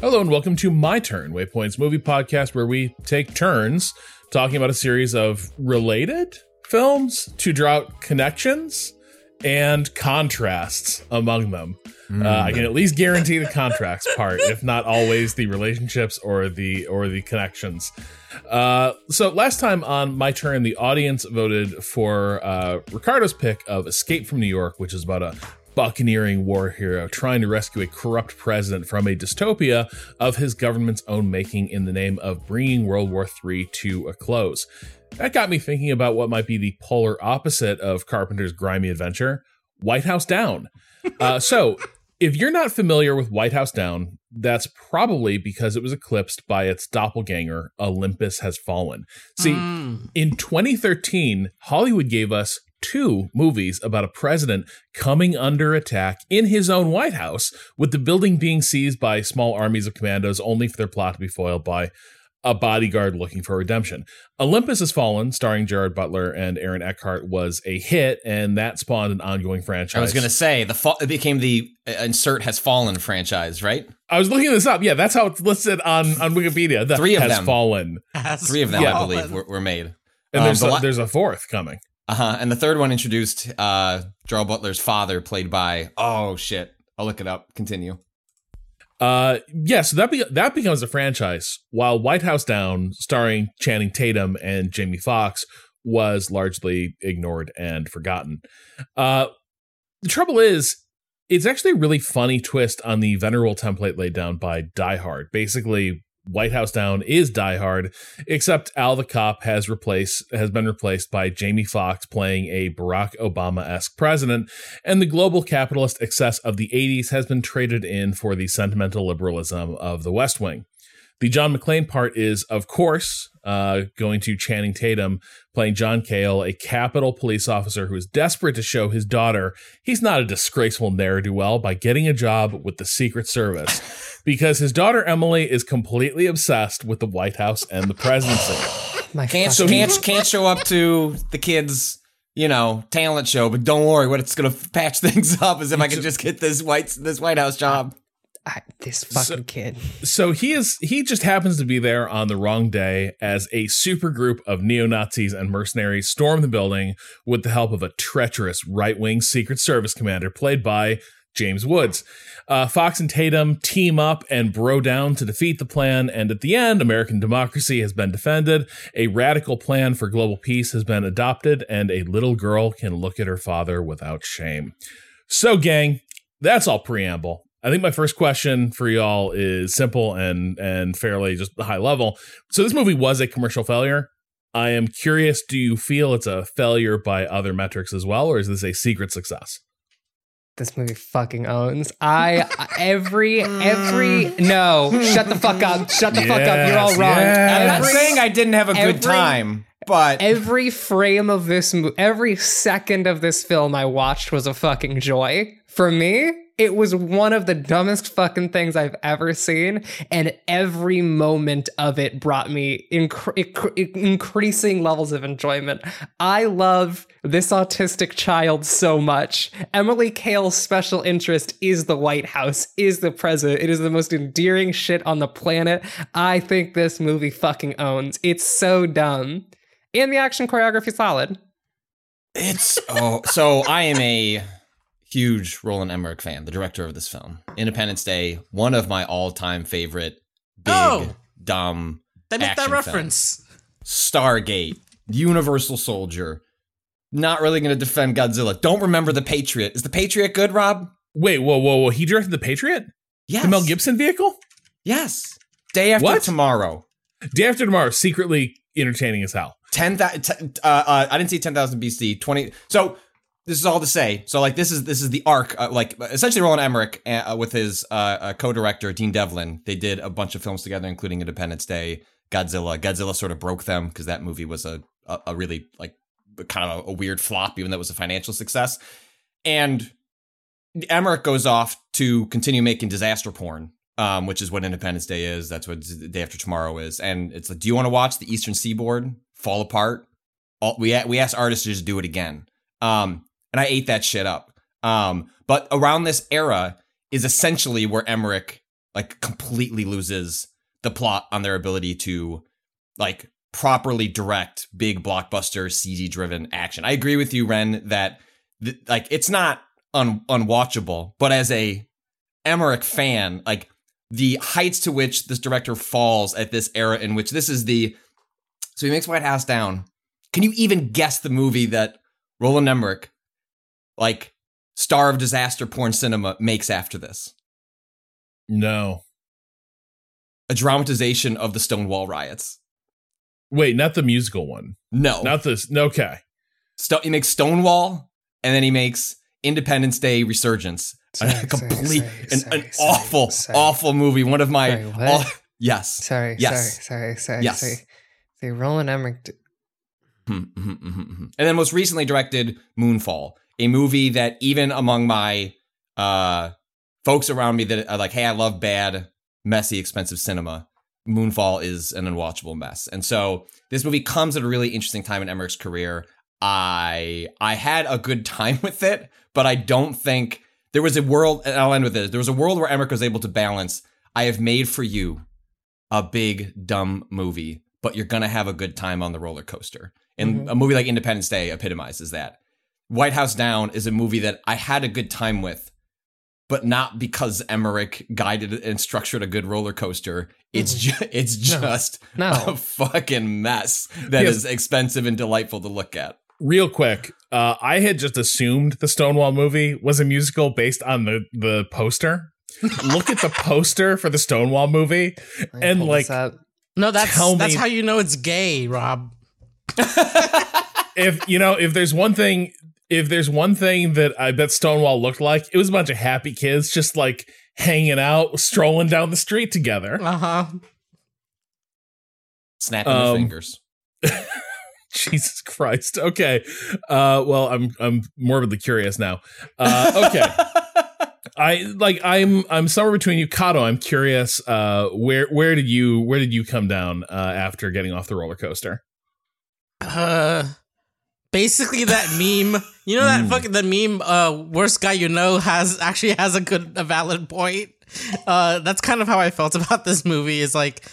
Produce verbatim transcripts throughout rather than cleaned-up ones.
Hello and welcome to My Turn, Waypoint's movie podcast where we take turns talking about a series of related films to draw out connections and contrasts among them. Mm. Uh, I can at least guarantee the contrasts part, if not always the relationships or the or the connections. Uh, so last time on My Turn, the audience voted for uh, Ricardo's pick of Escape from New York, which is about a buccaneering war hero trying to rescue a corrupt president from a dystopia of his government's own making in the name of bringing World War three to a close. That got me thinking about what might be the polar opposite of Carpenter's grimy adventure, White House Down. Uh, so if you're not familiar with White House Down, that's probably because it was eclipsed by its doppelganger, Olympus Has Fallen. See, mm. in twenty thirteen, Hollywood gave us two movies about a president coming under attack in his own White House, with the building being seized by small armies of commandos, only for their plot to be foiled by a bodyguard looking for redemption. Olympus Has Fallen, starring Gerard Butler and Aaron Eckhart, was a hit, and that spawned an ongoing franchise. I was going to say, the fa- it became the Insert Has Fallen franchise, right? I was looking this up. Yeah, that's how it's listed on, on Wikipedia. The Three of has them. Fallen. Has Three of them, fallen. I believe, were, were made. And there's, um, a, lot- there's a fourth coming. Uh-huh. And the third one introduced uh, Gerald Butler's father, played by, oh, shit. I'll look it up. Continue. Uh, yeah, so that be- that becomes a franchise, while White House Down, starring Channing Tatum and Jamie Foxx, was largely ignored and forgotten. Uh, the trouble is, it's actually a really funny twist on the venerable template laid down by Die Hard. Basically, White House Down is Die Hard, except Al the Cop has replaced has been replaced by Jamie Foxx playing a Barack Obama-esque president, and the global capitalist excess of the eighties has been traded in for the sentimental liberalism of the West Wing. The John McClane part is, of course, uh, going to Channing Tatum playing John Cale, a Capitol police officer who is desperate to show his daughter he's not a disgraceful ne'er-do-well by getting a job with the Secret Service, because his daughter Emily is completely obsessed with the White House and the presidency. My can't, so can't, can't show up to the kids' you know, talent show, but don't worry, what it's going to patch things up is if I can just get this White this White House job. I, this fucking so, kid. So he is he just happens to be there on the wrong day as a supergroup of neo-Nazis and mercenaries storm the building with the help of a treacherous right-wing Secret Service commander played by James Woods. Uh, Fox and Tatum team up and bro down to defeat the plan, and at the end, American democracy has been defended, a radical plan for global peace has been adopted, and a little girl can look at her father without shame. So, gang, that's all preamble. I think my first question for y'all is simple and and fairly just high level. So this movie was a commercial failure. I am curious, do you feel it's a failure by other metrics as well, or is this a secret success? This movie fucking owns. I, every, every, no, shut the fuck up. Shut the yes, fuck up. You're all wrong. Yes. I'm not saying I didn't have a every, good time, but. Every frame of this, every second of this film I watched was a fucking joy. For me, it was one of the dumbest fucking things I've ever seen, and every moment of it brought me inc- inc- increasing levels of enjoyment. I love this autistic child so much. Emily Cale's special interest is the White House, is the president. It is the most endearing shit on the planet. I think this movie fucking owns. It's so dumb. And the action choreography is solid. It's, oh, so I am a... huge Roland Emmerich fan, the director of this film. Independence Day, one of my all-time favorite big, oh, dumb I missed that reference. Films. Stargate, Universal Soldier. Not really going to defend Godzilla. Don't remember The Patriot. Is The Patriot good, Rob? Wait, whoa, whoa, whoa. He directed The Patriot? Yes. The Mel Gibson vehicle? Yes. Day After what? Tomorrow. Day After Tomorrow, secretly entertaining as hell. Ten thousand. Uh, uh, I didn't see ten thousand B C. Twenty. So this is all to say. So like this is this is the arc. Uh, like essentially, Roland Emmerich uh, with his uh, uh, co-director Dean Devlin. They did a bunch of films together, including Independence Day, Godzilla. Godzilla sort of broke them because that movie was a, a a really like kind of a, a weird flop, even though it was a financial success. And Emmerich goes off to continue making disaster porn. Um, which is what Independence Day is. That's what Day After Tomorrow is. And it's like, do you want to watch the Eastern Seaboard fall apart? All, we we asked artists to just do it again. Um, and I ate that shit up. Um, but around this era is essentially where Emmerich like completely loses the plot on their ability to like properly direct big blockbuster C G driven action. I agree with you, Ren, that th- like it's not un- unwatchable, but as a Emmerich fan, like, the heights to which this director falls at this era in which this is the, so he makes White House Down. Can you even guess the movie that Roland Emmerich, like star of disaster porn cinema, makes after this? No. A dramatization of the Stonewall riots. Wait, not the musical one. No, not this. No, okay. Sto- he makes Stonewall, and then he makes Independence Day Resurgence. A complete, sorry, sorry, sorry, an, an sorry, awful, sorry. awful movie. One of my, sorry, all, yes, sorry, yes, sorry, sorry, sorry, yes. sorry. The Roland Emmerich, d- mm-hmm, mm-hmm, mm-hmm. and then most recently directed Moonfall, a movie that even among my uh, folks around me that are like, hey, I love bad, messy, expensive cinema. Moonfall is an unwatchable mess, and so this movie comes at a really interesting time in Emmerich's career. I I had a good time with it, but I don't think. There was a world, and I'll end with this. There was a world where Emmerich was able to balance, I have made for you a big, dumb movie, but you're going to have a good time on the roller coaster. And mm-hmm. a movie like Independence Day epitomizes that. White House Down is a movie that I had a good time with, but not because Emmerich guided and structured a good roller coaster. It's, mm-hmm. ju- it's just no. No. a fucking mess that yes. is expensive and delightful to look at. Real quick, uh, I had just assumed the Stonewall movie was a musical based on the, the poster. Look at the poster for the Stonewall movie, and like, no, that's that's me, how you know it's gay, Rob. If you know, if there's one thing, if there's one thing that I bet Stonewall looked like, it was a bunch of happy kids just like hanging out, strolling down the street together, uh huh, snapping um, their fingers. Jesus Christ. Okay. Uh, well, I'm I'm morbidly curious now. Uh, okay. I like I'm I'm somewhere between you, Kato. I'm curious. Uh, where where did you where did you come down uh, after getting off the roller coaster? Uh, basically that meme. You know that fucking the meme. Uh, worst guy you know has actually has a good a valid point. Uh, that's kind of how I felt about this movie. Is like.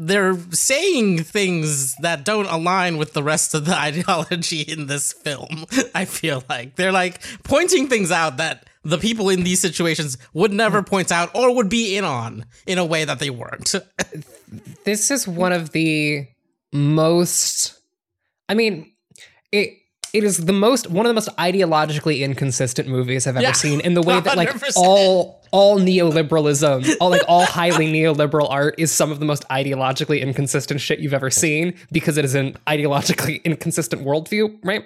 They're saying things that don't align with the rest of the ideology in this film. I feel like they're like pointing things out that the people in these situations would never point out or would be in on in a way that they weren't. This is one of the most, I mean, it, It is the most one of the most ideologically inconsistent movies I've ever yeah, seen in the way that like one hundred percent all all neoliberalism, all like all highly neoliberal art is some of the most ideologically inconsistent shit you've ever seen because it is an ideologically inconsistent worldview, right?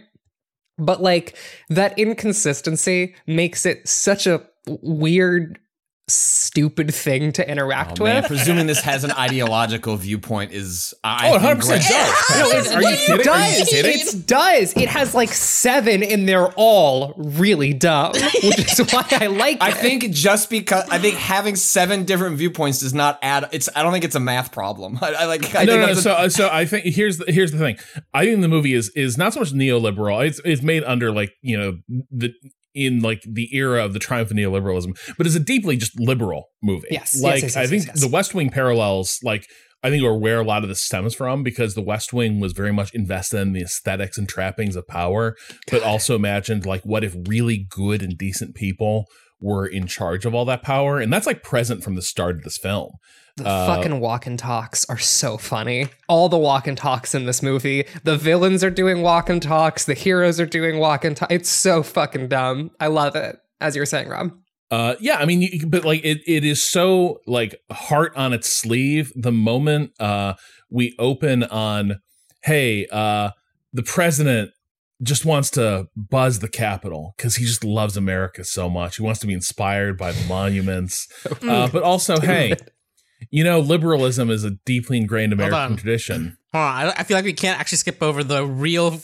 But like that inconsistency makes it such a weird, stupid thing to interact oh, with. Man, presuming this has an ideological viewpoint is I oh, one hundred percent does. No, it's, are, you kidding? Does. Are you kidding? It does. It has like seven and they're all really dumb, which is why I like I it. I think just because I think having seven different viewpoints does not add it's I don't think it's a math problem. I, I like I No, think no, no. A, so so I think here's the, here's the thing. I think the movie is is not so much neoliberal. It's it's made under like, you know, the in like the era of the triumph of neoliberalism, but it's a deeply just liberal movie. Yes. Like yes, yes, yes, I think yes, yes. The West Wing parallels, like I think, are where a lot of this stems from, because the West Wing was very much invested in the aesthetics and trappings of power, but also imagined, like, what if really good and decent people were in charge of all that power? And that's, like, present from the start of this film. The uh, fucking walk and talks are so funny. All the walk and talks in this movie. The villains are doing walk and talks. The heroes are doing walk and talks. It's so fucking dumb. I love it. As you were saying, Rob. Uh, yeah, I mean, you, but like it, it is so like heart on its sleeve. The moment uh, we open on, hey, uh, the president just wants to buzz the Capitol because he just loves America so much. He wants to be inspired by the monuments. Uh, but also, hey, you know, liberalism is a deeply ingrained American tradition. Hold on. I feel like we can't actually skip over the real,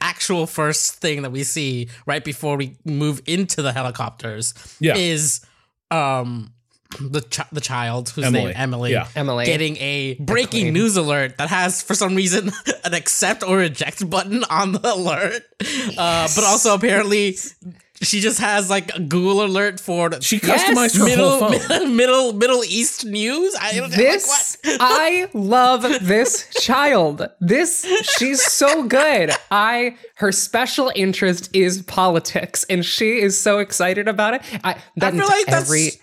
actual first thing that we see right before we move into the helicopters. Yeah. Is um the ch- the child whose Emily. name Emily, yeah. Emily getting a breaking McLean. news alert that has, for some reason, an accept or reject button on the alert, yes. uh, but also apparently. She just has like a Google alert for she customized yes, her middle, whole phone. middle Middle East news. I don't this, like, what? I love this child. This she's so good. I her special interest is politics, and she is so excited about it. I, that I feel like every. That's-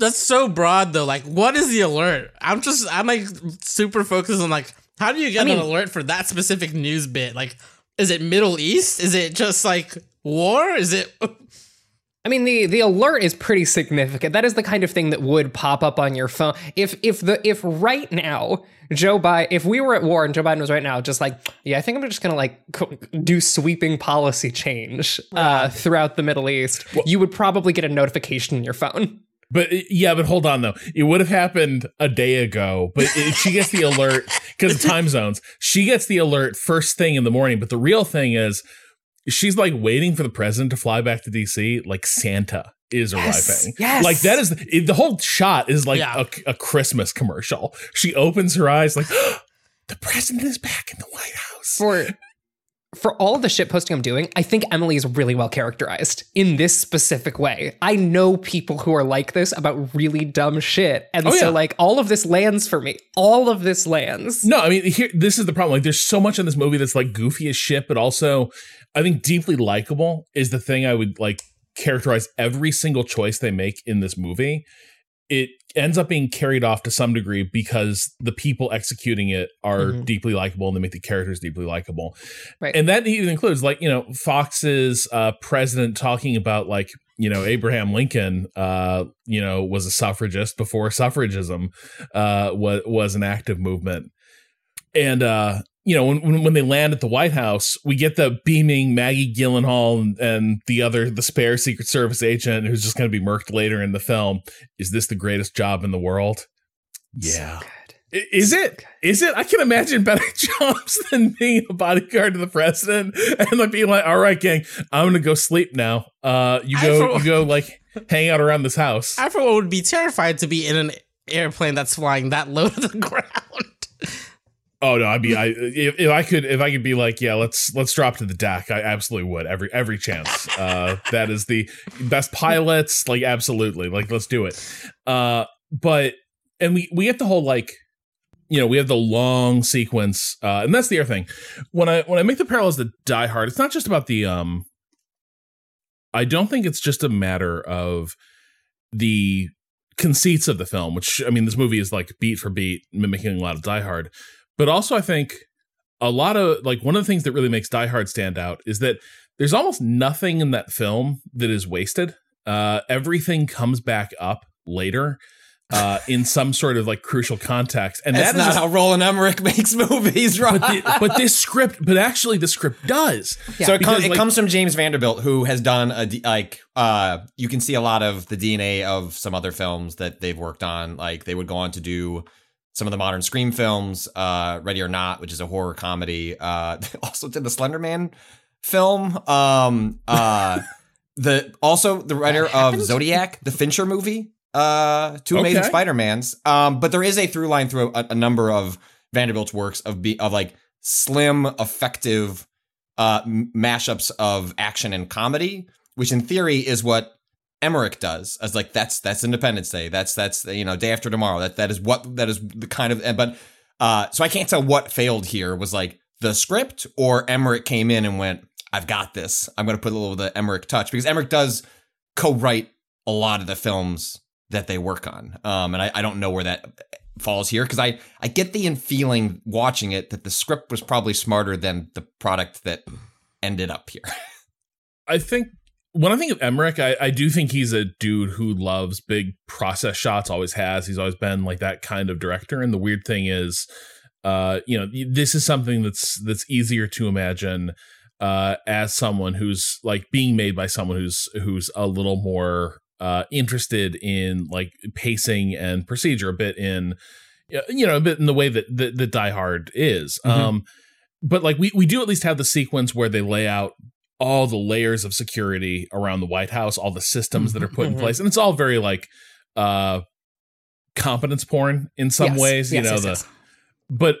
That's so broad, though. Like, what is the alert? I'm just I'm like super focused on like, how do you get I mean, an alert for that specific news bit? Like, is it Middle East? Is it just like war? Is it? I mean, the, the alert is pretty significant. That is the kind of thing that would pop up on your phone. If if the if right now, Joe Biden, if we were at war and Joe Biden was right now just like, yeah, I think I'm just going to like do sweeping policy change uh, throughout the Middle East. Well, you would probably get a notification on your phone. But yeah, but hold on, though. It would have happened a day ago. But it, she gets the alert because of time zones. She gets the alert first thing in the morning. But the real thing is, she's like waiting for the president to fly back to D C like Santa is yes, arriving. Yes. Like that is it, the whole shot is like yeah. a, a Christmas commercial. She opens her eyes like oh, the president is back in the White House. For for all the shitposting I'm doing, I think Emily is really well characterized in this specific way. I know people who are like this about really dumb shit. And oh, so yeah. like all of this lands for me. All of this lands. No, I mean, here this is the problem. Like there's so much in this movie that's like goofy as shit, but also I think deeply likable is the thing I would like characterize every single choice they make in this movie. It ends up being carried off to some degree because the people executing it are mm-hmm. deeply likable and they make the characters deeply likable. Right. And that even includes like, you know, Fox's uh, president talking about like, you know, Abraham Lincoln, uh, you know, was a suffragist before suffragism uh, was, was an active movement. And, uh, you know, when when they land at the White House, we get the beaming Maggie Gyllenhaal and, and the other, the spare Secret Service agent who's just going to be murked later in the film. Is this the greatest job in the world? Yeah. So Is so it? Good. Is it? I can imagine better jobs than being a bodyguard to the president and like being like, all right, gang, I'm going to go sleep now. Uh, you go, you go like hang out around this house. I, for one, would be terrified to be in an airplane that's flying that low to the ground. Oh no! I'd be I if, if I could if I could be like yeah let's let's drop to the deck. I absolutely would every every chance. Uh, that is the best pilots like absolutely like let's do it. Uh, but and we we get the whole like you know we have the long sequence uh, and that's the other thing when I when I make the parallels to Die Hard, it's not just about the um. I don't think it's just a matter of the conceits of the film, which I mean this movie is like beat for beat mimicking a lot of Die Hard. But also, I think a lot of like one of the things that really makes Die Hard stand out is that there's almost nothing in that film that is wasted. Uh, everything comes back up later uh, in some sort of like crucial context. And that's that not is, how Roland Emmerich makes movies, right? But, the, but this script, but actually the script does. Yeah. So it, because, com- it like, comes from James Vanderbilt, who has done a d- like uh, you can see a lot of the D N A of some other films that they've worked on. Like they would go on to do some of the modern Scream films, uh, Ready or Not, which is a horror comedy. Uh, they also did the Slender Man film. Um, uh, the also the writer of Zodiac, the Fincher movie, uh, two amazing okay. Spider-Mans. Um, but there is a through line through a, a number of Vanderbilt's works of be, of like slim, effective uh, mashups of action and comedy, which in theory is what Emmerich does. I was like, that's that's Independence Day. That's that's you know Day After Tomorrow. That that is what that is the kind of. But Uh, so I can't tell what failed here was like the script or Emmerich came in and went, I've got this. I'm going to put a little of the Emmerich touch because Emmerich does co-write a lot of the films that they work on. Um, and I, I don't know where that falls here because I, I get the feeling watching it that the script was probably smarter than the product that ended up here. I think when I think of Emmerich, I, I do think he's a dude who loves big process shots, always has. He's always been like that kind of director. And the weird thing is, uh, you know, this is something that's that's easier to imagine uh, as someone who's like being made by someone who's who's a little more uh, interested in like pacing and procedure, a bit in, you know, a bit in the way that the, the Die Hard is. Mm-hmm. Um, but like we, we do at least have the sequence where they lay out all the layers of security around the White House, all the systems that are put in place. And it's all very like uh, competence porn in some yes. ways, you yes, know, yes, the, yes. but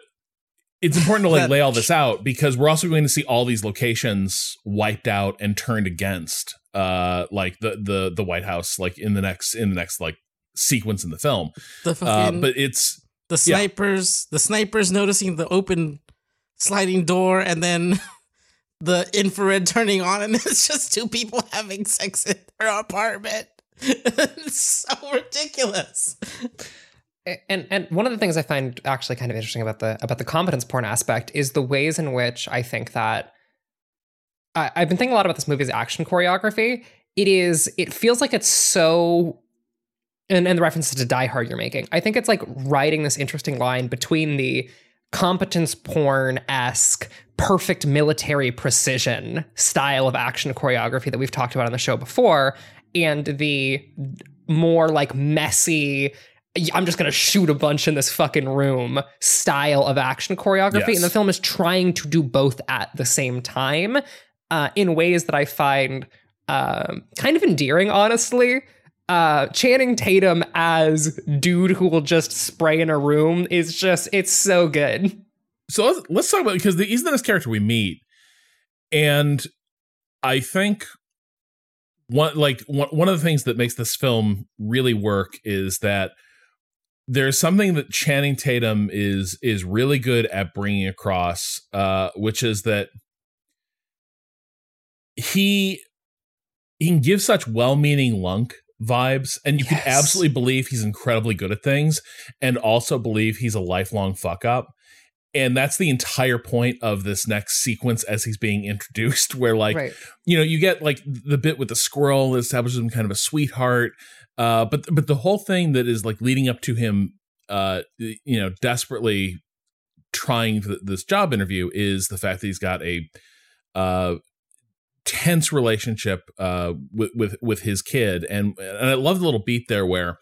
it's important to like lay all this out because we're also going to see all these locations wiped out and turned against uh, like the, the, the White House, like in the next, in the next like sequence in the film. The fucking, uh, but it's the snipers, yeah. the snipers noticing the open sliding door and then the infrared turning on, and it's just two people having sex in their apartment. It's so ridiculous. And and one of the things I find actually kind of interesting about the about the competence porn aspect is the ways in which I think that I, I've been thinking a lot about this movie's action choreography. It is it feels like it's so, and, and the references to Die Hard you're making, I think it's like riding this interesting line between the competence porn-esque, perfect military precision style of action choreography that we've talked about on the show before, and the more like messy, I'm just going to shoot a bunch in this fucking room style of action choreography. Yes. And the film is trying to do both at the same time uh, in ways that I find uh, kind of endearing, honestly. Uh, Channing Tatum as dude who will just spray in a room is just, it's so good. So let's, let's talk about it because he's the next character we meet. And I think one, like one, one of the things that makes this film really work is that there's something that Channing Tatum is, is really good at bringing across, uh, which is that he, he can give such well-meaning lunk vibes, and you yes. can absolutely believe he's incredibly good at things and also believe he's a lifelong fuck up. And that's the entire point of this next sequence as he's being introduced, where like, right. you know, you get like the bit with the squirrel that establishes him kind of a sweetheart. Uh, but, but the whole thing that is like leading up to him, uh, you know, desperately trying th- this job interview is the fact that he's got a uh, tense relationship uh, with, with, with his kid. And, and I love the little beat there where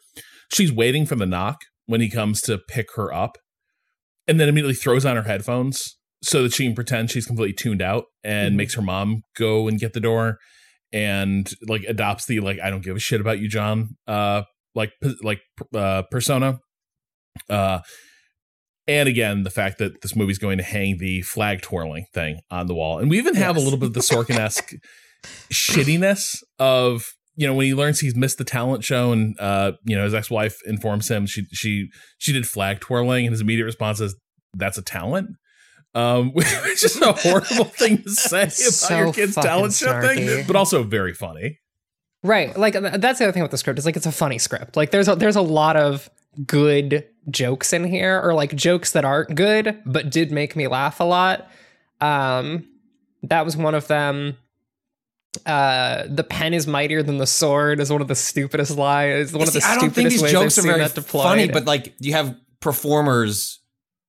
she's waiting for the knock when he comes to pick her up. And then immediately throws on her headphones so that she can pretend she's completely tuned out and mm-hmm. makes her mom go and get the door and like adopts the, like, I don't give a shit about you, John, uh, like, like, uh, persona. Uh, and again, the fact that this movie's going to hang the flag twirling thing on the wall. And we even have yes. a little bit of the Sorkin-esque shittiness of, you know, when he learns he's missed the talent show and, uh, you know, his ex-wife informs him she she she did flag twirling, and his immediate response is, that's a talent, um, which is a horrible thing to say about so your kid's talent show thing, but also very funny. Right. Like, that's the other thing about the script is like it's a funny script. Like there's a, there's a lot of good jokes in here, or like jokes that aren't good, but did make me laugh a lot. Um, that was one of them. Uh, the pen is mightier than the sword is one of the stupidest lies. One of the stupidest ways I've seen that deployed. I don't think these jokes are very funny, but like you have performers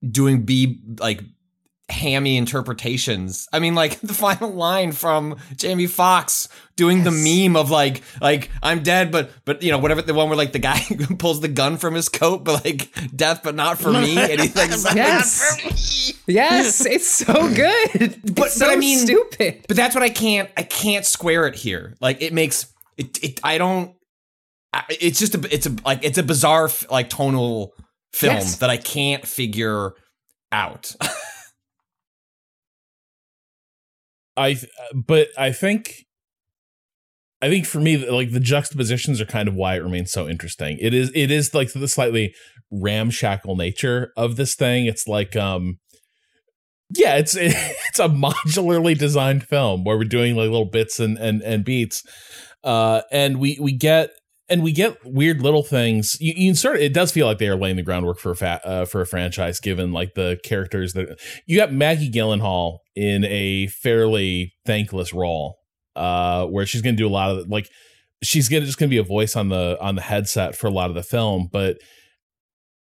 doing b like hammy interpretations. I mean, like the final line from Jamie Foxx doing yes. the meme of like like I'm dead, but but you know whatever, the one where like the guy pulls the gun from his coat, but like death, but not for me. And he thinks like, yes, not for me. Yes, it's so good, but it's so but I mean, stupid. But that's what I can't I can't square it here. Like it makes it. it I don't. It's just a. It's a like it's a bizarre like tonal film yes. that I can't figure out. I, but I think, I think for me, like the juxtapositions are kind of why it remains so interesting. It is, it is like the slightly ramshackle nature of this thing. It's like, um, yeah, it's it's a modularly designed film where we're doing like little bits and and and beats, uh, and we we get and we get weird little things. You, you sort of, it does feel like they are laying the groundwork for a fa- uh, for a franchise, given like the characters that you got. Maggie Gyllenhaal in a fairly thankless role, uh, where she's going to do a lot of like she's gonna just going to be a voice on the on the headset for a lot of the film, but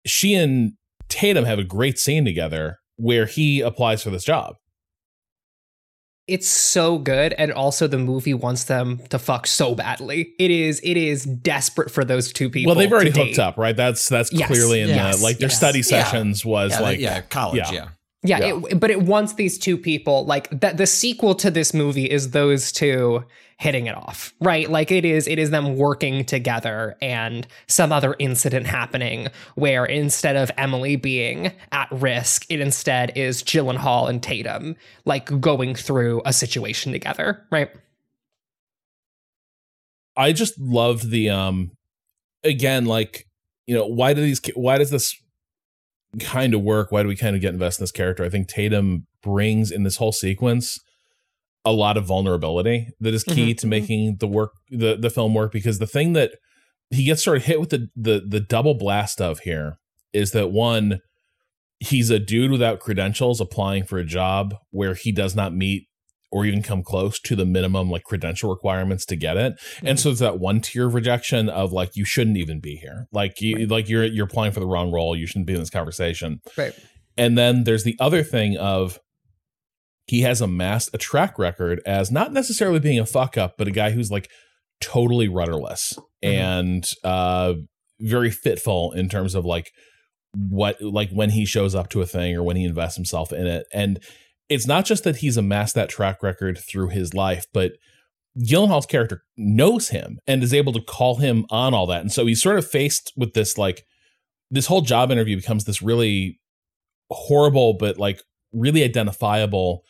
she and Tatum have a great scene together where he applies for this job. It's so good. And also the movie wants them to fuck so badly. It is it is desperate for those two people. Well, they've already hooked up, right? That's that's yes, clearly in yes, the like their yes, study sessions yeah. was yeah, like yeah, college. Yeah. Yeah. yeah, yeah. It, but it wants these two people like that. The sequel to this movie is those two hitting it off, right? Like it is it is them working together and some other incident happening where instead of Emily being at risk, it instead is Gyllenhaal and Tatum like going through a situation together, right? I just loved the um again, like, you know, why do these why does this kind of work? Why do we kind of get invested in this character? I think Tatum brings in this whole sequence a lot of vulnerability that is key mm-hmm. to making the work, the, the film work, because the thing that he gets sort of hit with the, the, the double blast of here is that one, he's a dude without credentials applying for a job where he does not meet or even come close to the minimum like credential requirements to get it. Mm-hmm. And so it's that one tier of rejection of like, you shouldn't even be here. Like you, right. like you're, you're applying for the wrong role. You shouldn't be in this conversation. Right. And then there's the other thing of, he has amassed a track record as not necessarily being a fuck up, but a guy who's like totally rudderless mm-hmm. and uh, very fitful in terms of like what, like when he shows up to a thing or when he invests himself in it. And it's not just that he's amassed that track record through his life, but Gyllenhaal's character knows him and is able to call him on all that. And so he's sort of faced with this, like this whole job interview becomes this really horrible, but like really identifiable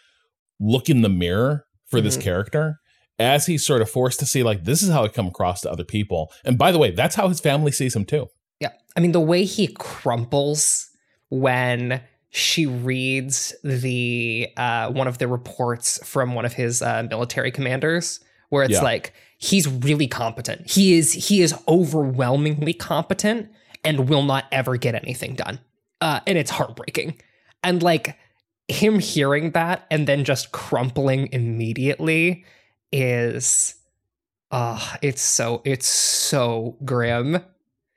look in the mirror for this mm-hmm. character as he's sort of forced to see like, this is how I come across to other people. And by the way, that's how his family sees him too. Yeah. I mean, the way he crumples when she reads the, uh, one of the reports from one of his uh, military commanders where it's yeah. like, he's really competent. He is, he is overwhelmingly competent and will not ever get anything done. Uh, and it's heartbreaking. And like, him hearing that and then just crumpling immediately is, ah, uh, it's so, it's so grim.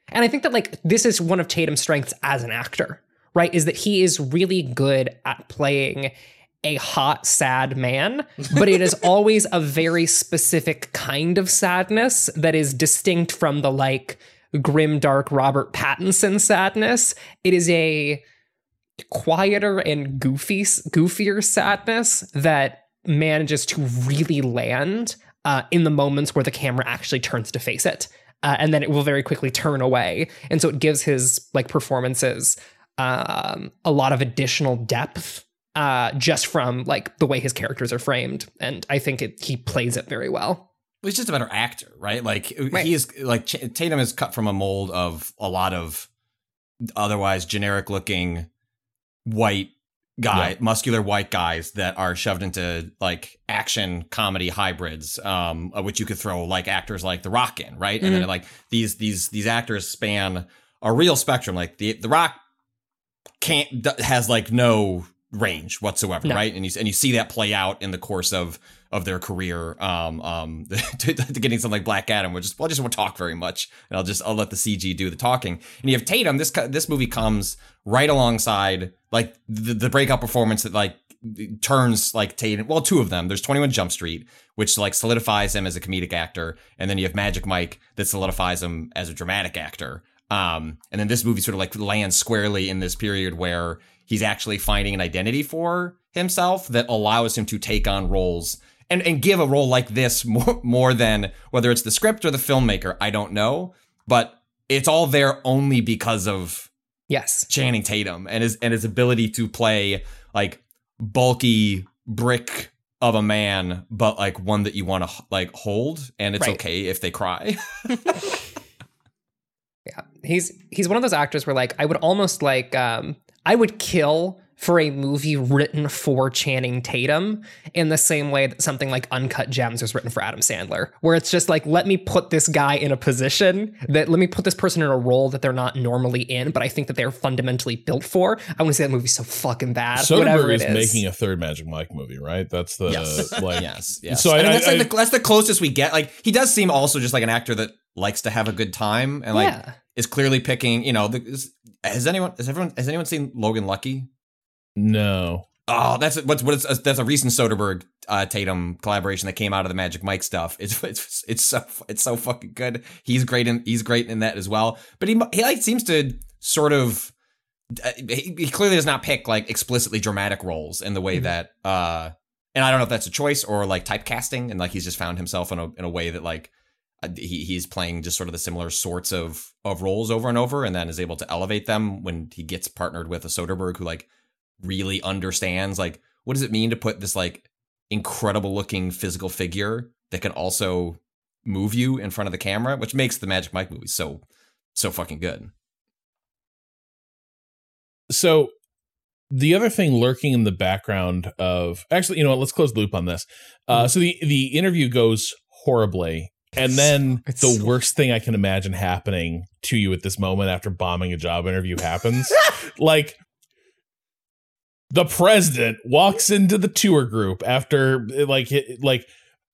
And I think that like, this is one of Tatum's strengths as an actor, right? Is that he is really good at playing a hot, sad man, but it is always a very specific kind of sadness that is distinct from the like grim, dark Robert Pattinson sadness. It is a quieter and goofy, goofier sadness that manages to really land uh, in the moments where the camera actually turns to face it. Uh, and then it will very quickly turn away. And so it gives his like performances um, a lot of additional depth uh, just from like the way his characters are framed. And I think it, he plays it very well. He's just a better actor, right? Like right. he is like Tatum is cut from a mold of a lot of otherwise generic looking white guy, yeah. muscular white guys that are shoved into like action comedy hybrids, um, which you could throw like actors like The Rock in, right? Mm-hmm. And then like these these these actors span a real spectrum. Like the The Rock can't has like no range whatsoever, no. right? And you and you see that play out in the course of of their career. Um, um, to, to getting something like Black Adam, which is well, I just won't talk very much, and I'll just I'll let the C G do the talking. And you have Tatum. This this movie comes right alongside. Like the, the breakout performance that like turns like Tatum. Well, two of them. There's twenty-one Jump Street, which like solidifies him as a comedic actor. And then you have Magic Mike that solidifies him as a dramatic actor. Um, and then this movie sort of like lands squarely in this period where he's actually finding an identity for himself that allows him to take on roles and, and give a role like this more, more than whether it's the script or the filmmaker. I don't know, but it's all there only because of Yes. Channing Tatum and his and his ability to play like bulky brick of a man, but like one that you want to like hold. And it's right. OK if they cry. Yeah, He's he's one of those actors where, like, I would almost like um, I would kill for a movie written for Channing Tatum in the same way that something like Uncut Gems was written for Adam Sandler, where it's just like, let me put this guy in a position that let me put this person in a role that they're not normally in, but I think that they're fundamentally built for. I want to say that movie's so fucking bad. Soderbergh is, is making a third Magic Mike movie, right? That's the yes, like, yes, yes. So I, I mean, that's I, like I, the, that's the closest we get. Like, he does seem also just like an actor that likes to have a good time and like yeah. is clearly picking. You know, the, is, has anyone has everyone has anyone seen Logan Lucky? No. Oh, that's what's what it's that's a recent Soderbergh uh, Tatum collaboration that came out of the Magic Mike stuff. It's it's it's so it's so fucking good. He's great in he's great in that as well. But he he like seems to sort of uh, he, he clearly does not pick like explicitly dramatic roles in the way mm-hmm. that uh and I don't know if that's a choice or like typecasting, and like he's just found himself in a in a way that like he he's playing just sort of the similar sorts of of roles over and over, and then is able to elevate them when he gets partnered with a Soderbergh who like really understands like what does it mean to put this like incredible looking physical figure that can also move you in front of the camera, which makes the Magic Mike movie so so fucking good. So the other thing lurking in the background of actually, you know what, let's close the loop on this. Uh, mm-hmm. So the the interview goes horribly. And then it's the worst thing I can imagine happening to you at this moment after bombing a job interview happens. Like, the president walks into the tour group after like like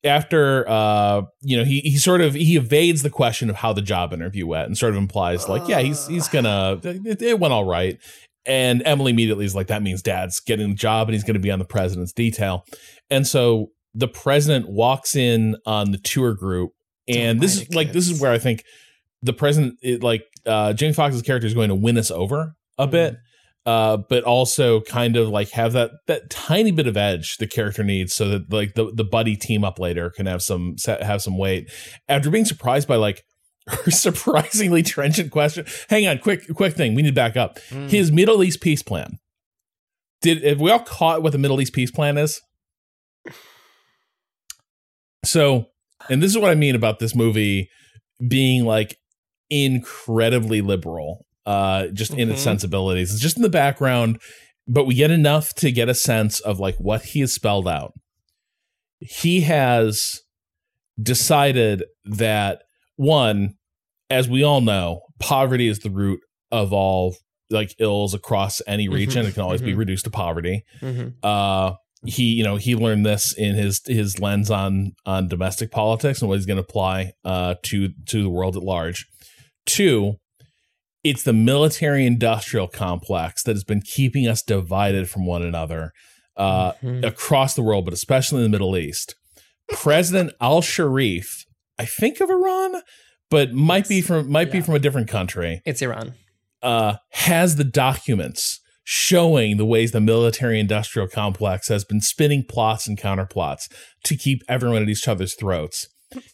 after, uh, you know, he, he sort of he evades the question of how the job interview went and sort of implies like, yeah, he's he's going to it, it went all right. And Emily immediately is like, that means dad's getting the job and he's going to be on the president's detail. And so the president walks in on the tour group. And this is like this is where I think the president it, like uh, Jamie Foxx's character is going to win us over a bit. Uh, but also kind of like have that that tiny bit of edge the character needs so that like the, the buddy team up later can have some have some weight after being surprised by like her surprisingly trenchant question. Hang on, quick, quick thing. We need to back up. Mm. His Middle East peace plan. Did have we all caught what the Middle East peace plan is? So, and this is what I mean about this movie being like incredibly liberal. Uh, just in mm-hmm. its sensibilities. It's just in the background, but we get enough to get a sense of like what he has spelled out. He has decided that, one, as we all know, poverty is the root of all like ills across any region. Mm-hmm. It can always mm-hmm. be reduced to poverty. Mm-hmm. Uh, he, you know, he learned this in his his lens on on domestic politics and what he's going to apply uh, to to the world at large. Two, it's the military-industrial complex that has been keeping us divided from one another uh, mm-hmm. across the world, but especially in the Middle East. President al-Sharif, I think of Iran, but might it's, be from might yeah. be from a different country. It's Iran. Uh, has the documents showing the ways the military-industrial complex has been spinning plots and counterplots to keep everyone at each other's throats.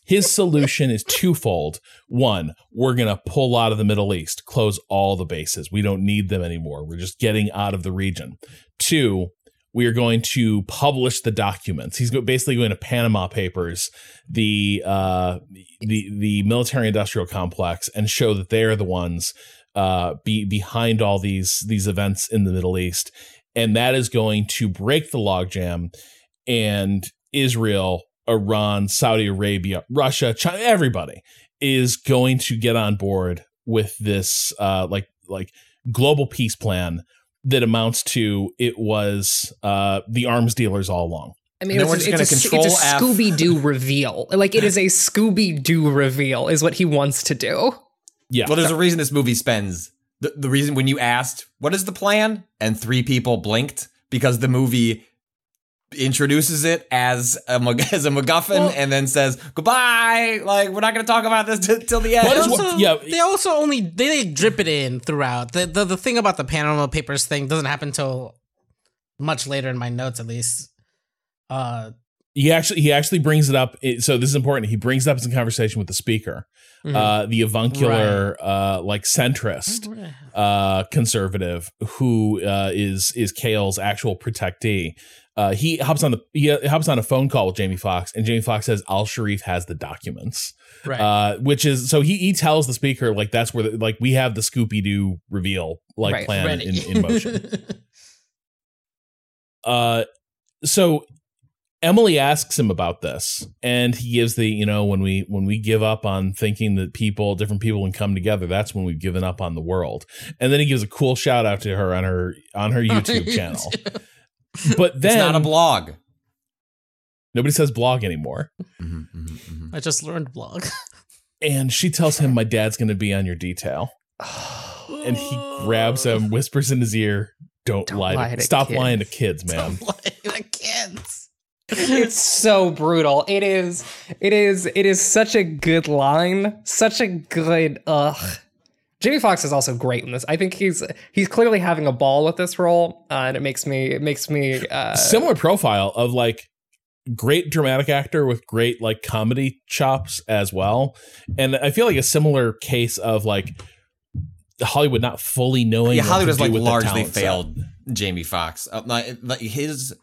His solution is twofold. One, we're going to pull out of the Middle East, close all the bases. We don't need them anymore. We're just getting out of the region. Two, we are going to publish the documents. He's basically going to Panama Papers, the uh, the the military-industrial complex, and show that they are the ones uh, be, behind all these these events in the Middle East. And that is going to break the logjam, and Israel, Iran, Saudi Arabia, Russia, China, everybody is going to get on board with this uh, like like global peace plan that amounts to it was uh, the arms dealers all along. I mean, it's, it's, it's, a, it's a Scooby Doo reveal. Like, it is a Scooby Doo reveal is what he wants to do. Yeah. Well, there's a reason this movie spends the, the reason when you asked, what is the plan? And three people blinked because the movie introduces it as a as a MacGuffin well, and then says goodbye. Like, we're not going to talk about this t- till the end. They also, yeah. they also only they, they drip it in throughout. The, the the thing about the Panama Papers thing doesn't happen till much later in my notes, at least. Uh, He actually he actually brings it up. It, so this is important. He brings it up in conversation with the speaker, mm-hmm. uh, the avuncular, right. uh, like centrist uh, conservative who uh, is is Kale's actual protectee. Uh, he hops on the he hops on a phone call with Jamie Foxx, and Jamie Foxx says Al Sharif has the documents, right? Uh, which is so he he tells the speaker like that's where the, like we have the Scooby Doo reveal like right. plan in, in motion. uh, so. Emily asks him about this, and he gives the, you know, when we when we give up on thinking that people, different people can come together, that's when we've given up on the world. And then he gives a cool shout out to her on her on her YouTube channel. But then it's not a blog. Nobody says blog anymore. Mm-hmm, mm-hmm, mm-hmm. I just learned blog. And she tells him, my dad's going to be on your detail. And he grabs him, whispers in his ear, don't, don't lie, lie to, to Stop kids. lying to kids, man. Don't lie to kids. It's so brutal. It is. It is. It is such a good line. Such a good. Ugh. Jamie Foxx is also great in this. I think he's he's clearly having a ball with this role, uh, and it makes me it makes me uh, similar profile of like great dramatic actor with great like comedy chops as well. And I feel like a similar case of like Hollywood not fully knowing. Yeah, Hollywood's like largely failed set. Jamie Foxx. Uh, like his.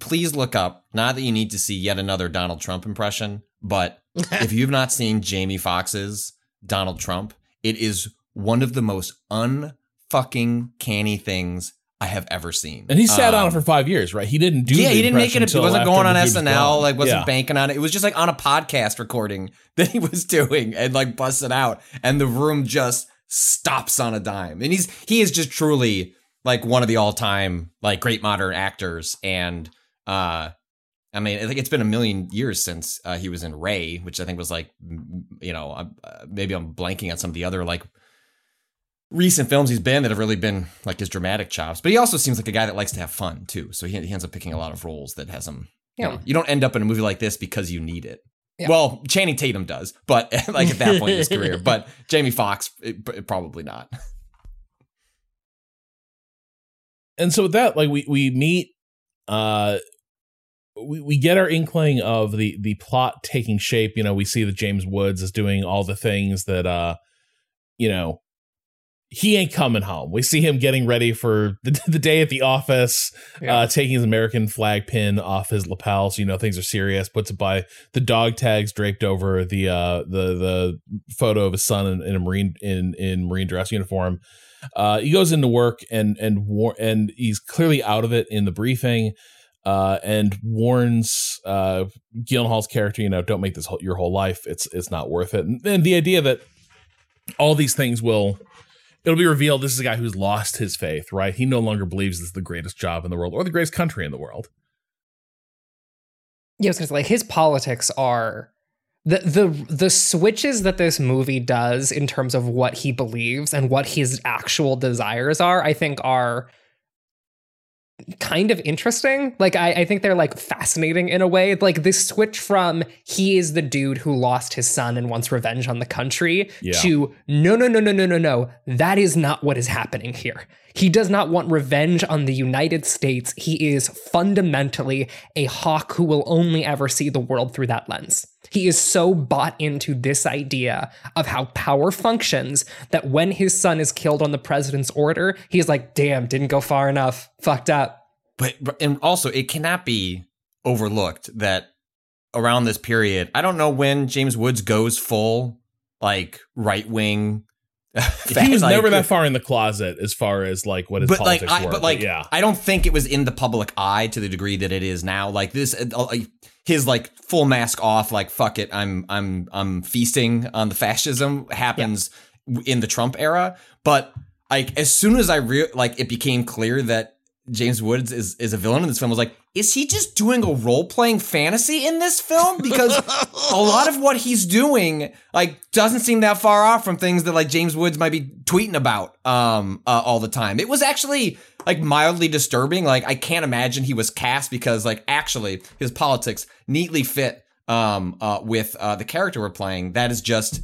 Please look up, not that you need to see yet another Donald Trump impression, but if you've not seen Jamie Foxx's Donald Trump, it is one of the most un-fucking canny things I have ever seen. And he sat um, on it for five years, right? He didn't do yeah, the he didn't make it. He wasn't going on S N L, like wasn't yeah. banking on it. It was just like on a podcast recording that he was doing and like busted out. And the room just stops on a dime. And he's he is just truly... like one of the all-time like great modern actors, and uh, I mean, I think it's been a million years since uh, he was in Ray, which I think was like, you know, uh, maybe I'm blanking on some of the other like recent films he's been that have really been like his dramatic chops. But he also seems like a guy that likes to have fun too, so he, he ends up picking a lot of roles that has him. Yeah, you know, you don't end up in a movie like this because you need it. Yeah. Well, Channing Tatum does, but like at that point in his career, but Jamie Foxx it, it, probably not. And so with that, like we we meet, uh, we we get our inkling of the the plot taking shape. You know, we see that James Woods is doing all the things that, uh, you know, he ain't coming home. We see him getting ready for the, the day at the office, yeah. uh, taking his American flag pin off his lapel, so you know things are serious. Puts it by the dog tags draped over the uh, the the photo of his son in, in a marine in in marine dress uniform. Uh, he goes into work and and war- and he's clearly out of it in the briefing, uh, and warns uh, Gyllenhaal's character, you know, don't make this whole, your whole life. It's it's not worth it. And, and the idea that all these things will it'll be revealed. This is a guy who's lost his faith, right? He no longer believes this is the greatest job in the world or the greatest country in the world. Yeah, it's like his politics are. The the the switches that this movie does in terms of what he believes and what his actual desires are, I think are kind of interesting. Like, I, I think they're like fascinating in a way. Like this switch from he is the dude who lost his son and wants revenge on the country yeah. to no, no, no, no, no, no, no. That is not what is happening here. He does not want revenge on the United States. He is fundamentally a hawk who will only ever see the world through that lens. He is so bought into this idea of how power functions that when his son is killed on the president's order, he's like, damn, didn't go far enough. Fucked up. But, but and also, it cannot be overlooked that around this period, I don't know when James Woods goes full, like, right wing. He was never like, that far in the closet as far as, like, what his but politics like, I, were. But, like, but yeah. I don't think it was in the public eye to the degree that it is now. Like, this... Like, his like full mask off, like, fuck it, I'm I'm I'm feasting on the fascism happens yeah. in the Trump era. But like as soon as I re- like it became clear that James Woods is, is a villain in this film, I was like, is he just doing a role playing fantasy in this film? Because a lot of what he's doing like doesn't seem that far off from things that like James Woods might be tweeting about um uh, all the time. It was actually like mildly disturbing. Like I can't imagine he was cast because like actually his politics neatly fit um, uh, with uh, the character we're playing. That is just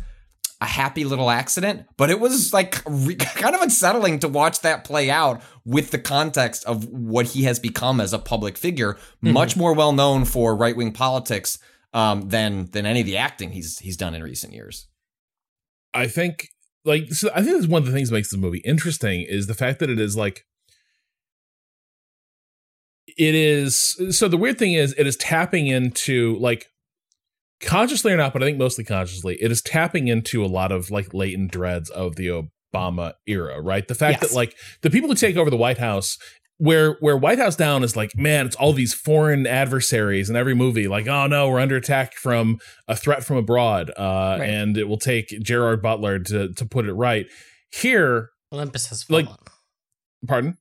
a happy little accident, but it was like re- kind of unsettling to watch that play out with the context of what he has become as a public figure, mm-hmm. much more well known for right wing politics um, than than any of the acting he's he's done in recent years. I think like so. I think that's one of the things that makes the movie interesting is the fact that it is like it is. So the weird thing is, it is tapping into like. Consciously or not, but I think mostly consciously, it is tapping into a lot of like latent dreads of the Obama era, right? The fact yes. that like the people who take over the White House, where where White House Down is like, man, it's all these foreign adversaries in every movie. Like, oh no, we're under attack from a threat from abroad, uh, right. and it will take Gerard Butler to to put it right. Here, Olympus Has Fallen. Like, pardon?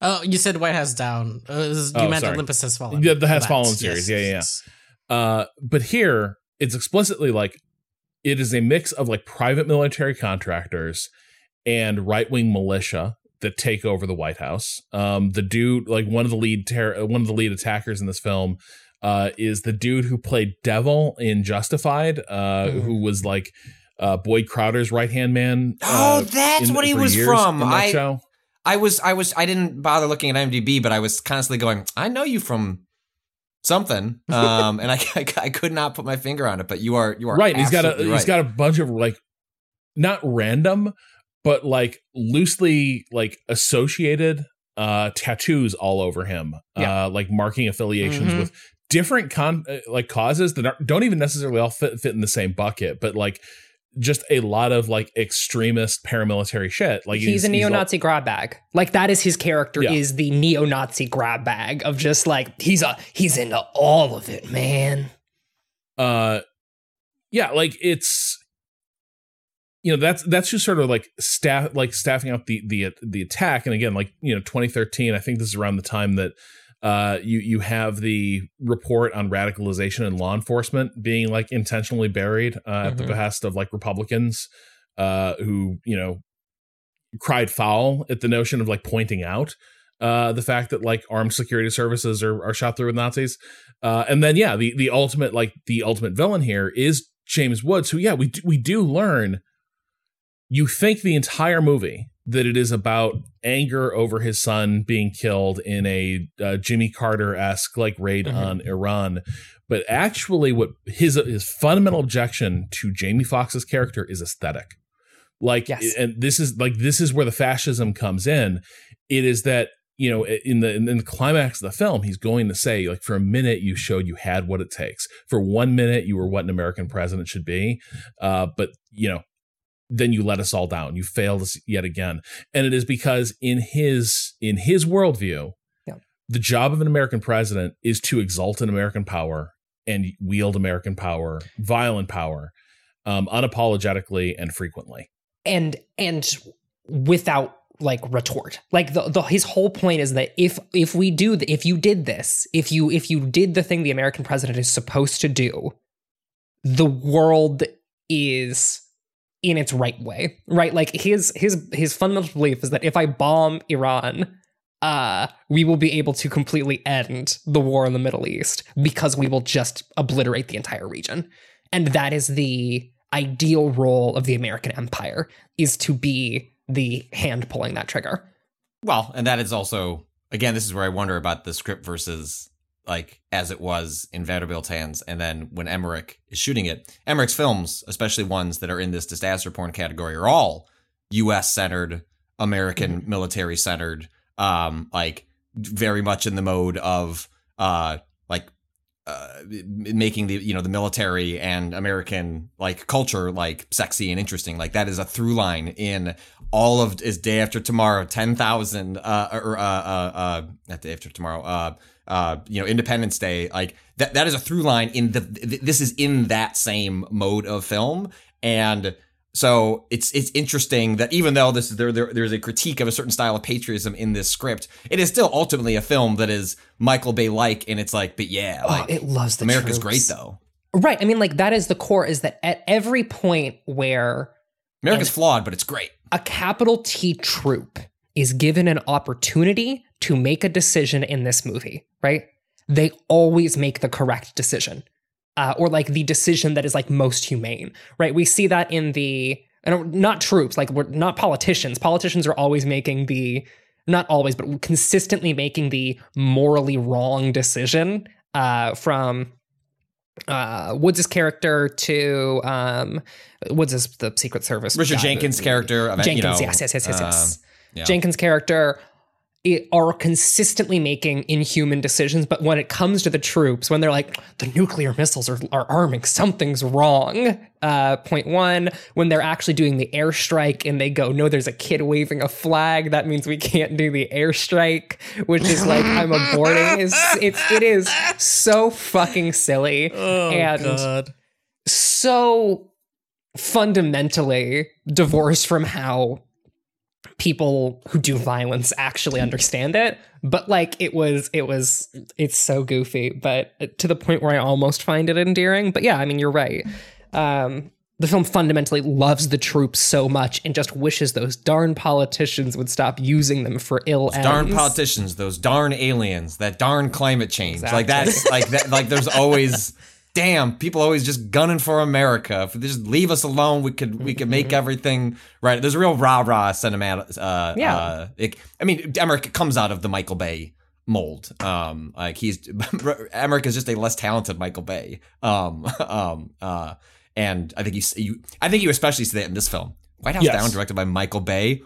Oh, you said White House Down. Uh, was, you oh, meant sorry. Olympus Has Fallen. Yeah, the Has Fallen series. Yes, yeah, yeah. Yes. Uh, but here it's explicitly like it is a mix of like private military contractors and right wing militia that take over the White House. Um, the dude, like one of the lead ter- one of the lead attackers in this film uh, is the dude who played Devil in Justified, uh, mm. who was like uh, Boyd Crowder's right hand man. Uh, oh, that's in, what he was from. I show. I was I was I didn't bother looking at IMDb, but I was constantly going, I know you from. Something, um, and I, I I could not put my finger on it, but you are you are right. He's got a right. he's got a bunch of like not random, but like loosely like associated uh, tattoos all over him, yeah. uh, like marking affiliations mm-hmm. with different con like causes that aren't, don't even necessarily all fit, fit in the same bucket, but like just a lot of like extremist paramilitary shit. Like he's, he's a neo-Nazi he's all- grab bag. Like that is his character yeah. is the neo-Nazi grab bag of just like, he's a, he's into all of it, man. Uh, yeah. Like it's, you know, that's, that's just sort of like staff, like staffing up the, the, the attack. And again, like, you know, twenty thirteen, I think this is around the time that, Uh, you you have the report on radicalization in law enforcement being like intentionally buried uh, mm-hmm. at the behest of like Republicans uh, who, you know, cried foul at the notion of like pointing out uh, the fact that like armed security services are, are shot through with Nazis. Uh, and then, yeah, the, the ultimate like the ultimate villain here is James Woods, who, yeah, we do, we do learn. You think the entire movie that it is about anger over his son being killed in a uh, Jimmy Carter-esque like raid mm-hmm. on Iran. But actually what his his fundamental objection to Jamie Foxx's character is aesthetic. Like, yes. and this is like, this is where the fascism comes in. It is that, you know, in the, in the climax of the film, he's going to say like, for a minute, you showed you had what it takes. For one minute, you were what an American president should be. Uh, but, you know, then you let us all down. You failed us yet again. And it is because in his in his worldview, yeah. the job of an American president is to exalt an American power and wield American power, violent power, um, unapologetically and frequently. And and without like retort, like the, the his whole point is that if if we do th- if you did this, if you if you did the thing the American president is supposed to do, the world is in its right way, right? Like his his his fundamental belief is that if I bomb Iran, uh, we will be able to completely end the war in the Middle East because we will just obliterate the entire region. And that is the ideal role of the American empire, is to be the hand pulling that trigger. Well, and that is also, again, this is where I wonder about the script versus like as it was in Vanderbilt's hands. And then when Emmerich is shooting it, Emmerich's films, especially ones that are in this disaster porn category, are all U S centered, American mm-hmm. military centered, um, like very much in the mode of uh, like uh, making the, you know, the military and American like culture, like sexy and interesting. Like that is a through line in all of is Day After Tomorrow, ten thousand uh, or uh, uh, uh, not Day After Tomorrow, uh, Uh, you know, Independence Day, like that, that is a through line in the, th- this is in that same mode of film. And so it's, it's interesting that even though this is there, there, there's a critique of a certain style of patriotism in this script, it is still ultimately a film that is Michael Bay like, and it's like, but yeah, like, oh, it loves the America's troops. Great though. Right. I mean, like that is the core, is that at every point where America's flawed, but it's great. A capital T troop is given an opportunity to make a decision in this movie, right? They always make the correct decision. uh, or like the decision that is like most humane, right? We see that in the, and not troops, like we're not politicians. Politicians are always making the, not always, but consistently making the morally wrong decision, uh, from uh, Woods' character to um, Woods is the Secret Service. Richard guy, Jenkins' the, character. Of, Jenkins, you know, yes, yes, yes, yes, yes. Uh, yeah. Jenkins' character it, are consistently making inhuman decisions. But when it comes to the troops, when they're like, the nuclear missiles are, are arming, something's wrong. Uh, point one, when they're actually doing the airstrike and they go, no, there's a kid waving a flag. That means we can't do the airstrike, which is like, I'm aborting. It's, it's, it is so fucking silly. Oh, and God. So fundamentally divorced from how people who do violence actually understand it. But like it was it was it's so goofy, but to the point where I almost find it endearing. But yeah, I mean, you're right. Um, the film fundamentally loves the troops so much and just wishes those darn politicians would stop using them for ill those ends. Darn politicians, those darn aliens, that darn climate change. Exactly. Like that's like that like there's always damn, people always just gunning for America. If they just leave us alone, we could we could make everything right. There's a real rah-rah sentiment. Uh, yeah. Uh, it, I mean, Emmerich comes out of the Michael Bay mold. Um, like he's Emmerich is just a less talented Michael Bay. Um, um, uh, and I think you, you, I think you especially see that in this film, White House yes. Down, directed by Michael Bay.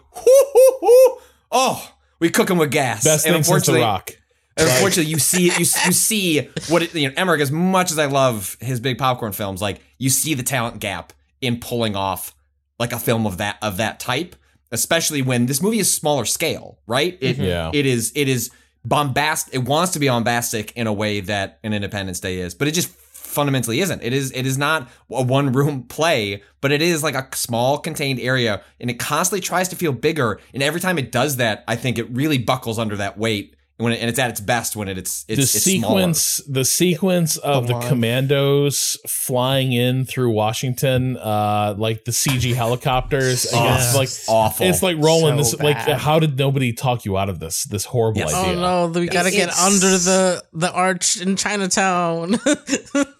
Oh, we cook him with gas. Best and thing since The Rock. And unfortunately, you see, you you see what it, you know. Emmerich, as much as I love his big popcorn films, like you see the talent gap in pulling off like a film of that of that type, especially when this movie is smaller scale, right? It, yeah. it is it is bombastic. It wants to be bombastic in a way that an Independence Day is, but it just fundamentally isn't. It is it is not a one room play, but it is like a small contained area, and it constantly tries to feel bigger. And every time it does that, I think it really buckles under that weight. When it, and it's at its best when it, it's it's the it's sequence smaller. The sequence of the, the commandos flying in through Washington, uh, like the C G helicopters. Oh, against, like awful. It's like Roland. So this, like, how did nobody talk you out of this? This horrible yes. idea. Oh no, we gotta it's, get it's, under the the arch in Chinatown.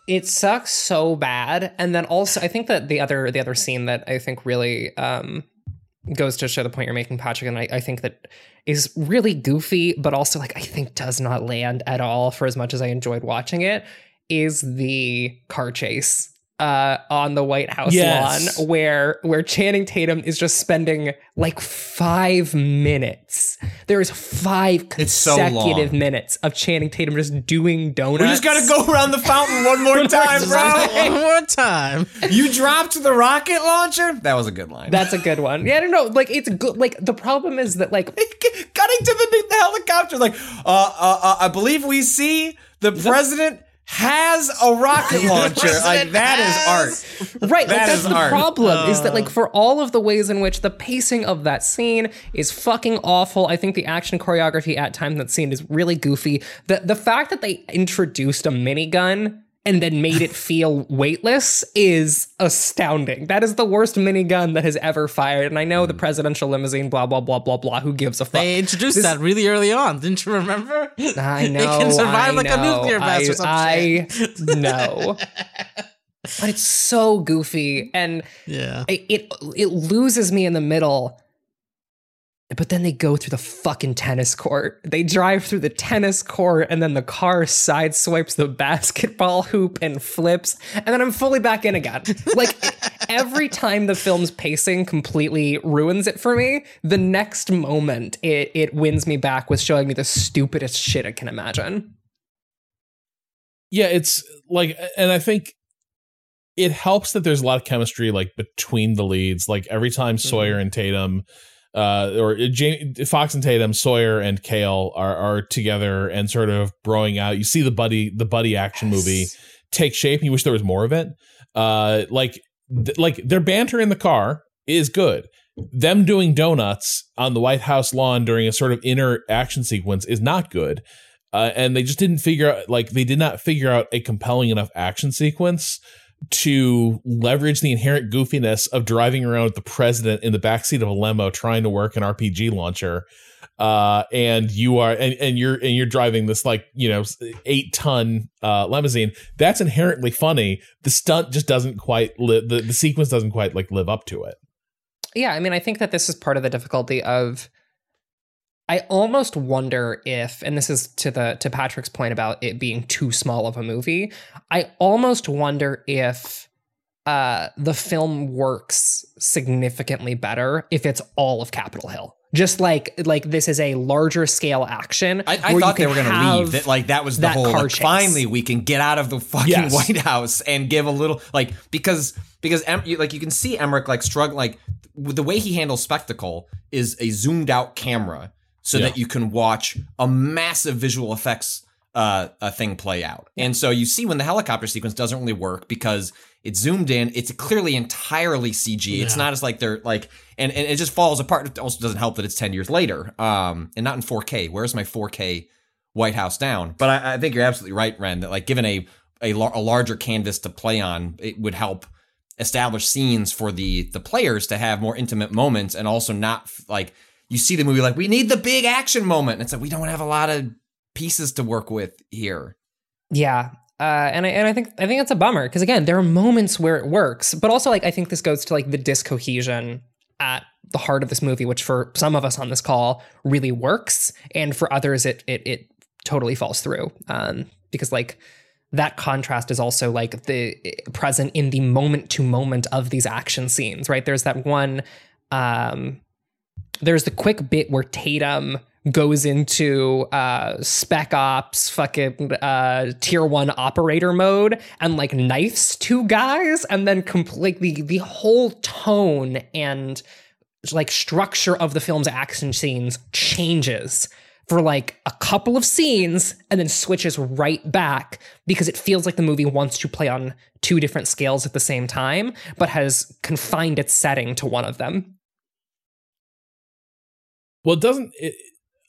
It sucks so bad. And then also, I think that the other the other scene that I think really. Um, goes to show the point you're making, Patrick, and I, I think that is really goofy, but also like I think does not land at all for as much as I enjoyed watching it, is the car chase uh, on the White House yes. lawn where where Channing Tatum is just spending like five minutes. There is five consecutive so minutes of Channing Tatum just doing donuts. We just gotta go around the fountain one more time, bro. One more time. You dropped the rocket launcher? That was a good line. That's a good one. Yeah, I don't know. Like it's good. Like the problem is that like cutting to the, the helicopter. Like uh, uh, uh, I believe we see the president. Has a rocket launcher. Like that is art. Right. That like, that's is the art. Problem uh. is that like for all of the ways in which the pacing of that scene is fucking awful. I think the action choreography at times in that scene is really goofy. The the fact that they introduced a minigun and then made it feel weightless is astounding. That is the worst minigun that has ever fired. And I know the presidential limousine, blah, blah, blah, blah, blah. Who gives a fuck? They introduced this, that really early on. Didn't you remember? I know. It can survive I like know, a nuclear blast or something. I know. But it's so goofy. And yeah. it, it it loses me in the middle. But then they go through the fucking tennis court. They drive through the tennis court and then the car sideswipes the basketball hoop and flips. And then I'm fully back in again. Like every time the film's pacing completely ruins it for me, the next moment it, it wins me back with showing me the stupidest shit I can imagine. Yeah, it's like, and I think it helps that there's a lot of chemistry like between the leads. Like every time Sawyer mm-hmm. and Tatum Uh, or Jamie, Fox and Tatum, Sawyer and Kale are, are together and sort of broing out. You see the buddy, the buddy action yes. movie take shape, and you wish there was more of it. Uh, like, th- like their banter in the car is good. Them doing donuts on the White House lawn during a sort of inner action sequence is not good. Uh, and they just didn't figure out, like they did not figure out a compelling enough action sequence to leverage the inherent goofiness of driving around with the president in the backseat of a limo trying to work an R P G launcher uh, and you are and, and you're and you're driving this, like, you know, eight ton uh, limousine. That's inherently funny. The stunt just doesn't quite li- the the sequence doesn't quite like live up to it. Yeah, I mean, I think that this is part of the difficulty of. I almost wonder if, and this is to the to Patrick's point about it being too small of a movie. I almost wonder if uh, the film works significantly better if it's all of Capitol Hill. Just like like this is a larger scale action. I, I thought they were going to leave. That, like, that was the whole, like, finally we can get out of the fucking yes. White House and give a little, like, because because like you can see Emmerich, like, struggle, like the way he handles spectacle is a zoomed out camera. So yeah. that you can watch a massive visual effects uh, a thing play out. And so you see when the helicopter sequence doesn't really work because it's zoomed in. It's clearly entirely C G. Yeah. It's not as like they're like, and, and it just falls apart. It also doesn't help that it's ten years later um, and not in four K. Where's my four K White House Down? But I, I think you're absolutely right, Ren, that like given a, a, lar- a larger canvas to play on, it would help establish scenes for the the players to have more intimate moments and also not like, you see the movie like, we need the big action moment. And it's like, we don't have a lot of pieces to work with here. Yeah. Uh, and I, and I think, I think that's a bummer. Cause again, there are moments where it works, but also like, I think this goes to like the discohesion at the heart of this movie, which for some of us on this call really works. And for others, it, it, it totally falls through. Um, because like that contrast is also like the present in the moment to moment of these action scenes, right? There's that one, um, there's the quick bit where Tatum goes into uh, spec ops, fucking uh, tier one operator mode and like knifes two guys. And then completely the, the whole tone and like structure of the film's action scenes changes for like a couple of scenes and then switches right back because it feels like the movie wants to play on two different scales at the same time, but has confined its setting to one of them. Well, it doesn't it,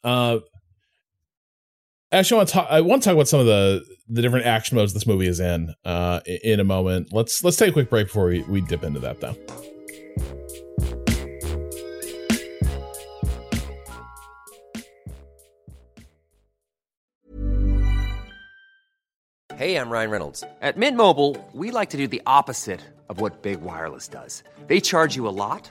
uh, actually I want to talk I want to talk about some of the, the different action modes this movie is in uh, in a moment. Let's let's take a quick break before we, we dip into that though. Hey, I'm Ryan Reynolds. At Mint Mobile, we like to do the opposite of what Big Wireless does. They charge you a lot.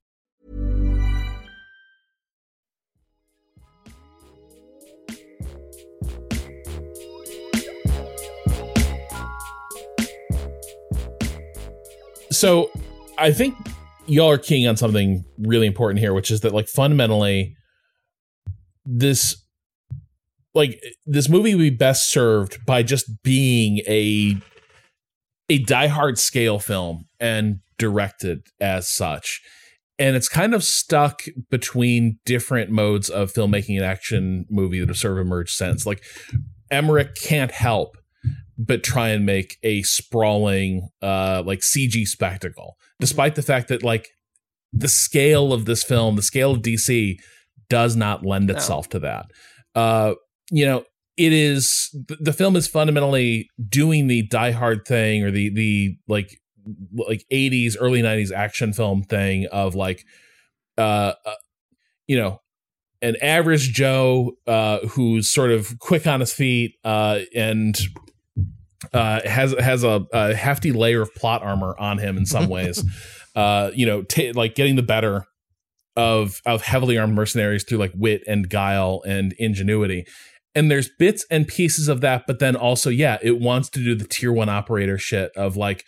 So I think y'all are keying on something really important here, which is that, like, fundamentally, this like this movie would be best served by just being a a Die Hard scale film and directed as such. And it's kind of stuck between different modes of filmmaking an action movie that have sort of emerged since. Like, Emmerich can't help but try and make a sprawling, uh, like C G spectacle, despite the fact that like the scale of this film, the scale of D C does not lend itself no. to that. Uh, you know, it is, the film is fundamentally doing the Die Hard thing or the, the like, like eighties, early nineties action film thing of like, uh, uh you know, an average Joe, uh, who's sort of quick on his feet, uh, and, Uh, has has a, a hefty layer of plot armor on him in some ways, uh, you know, t- like getting the better of of heavily armed mercenaries through like wit and guile and ingenuity. And there's bits and pieces of that, but then also, yeah, it wants to do the tier one operator shit of like,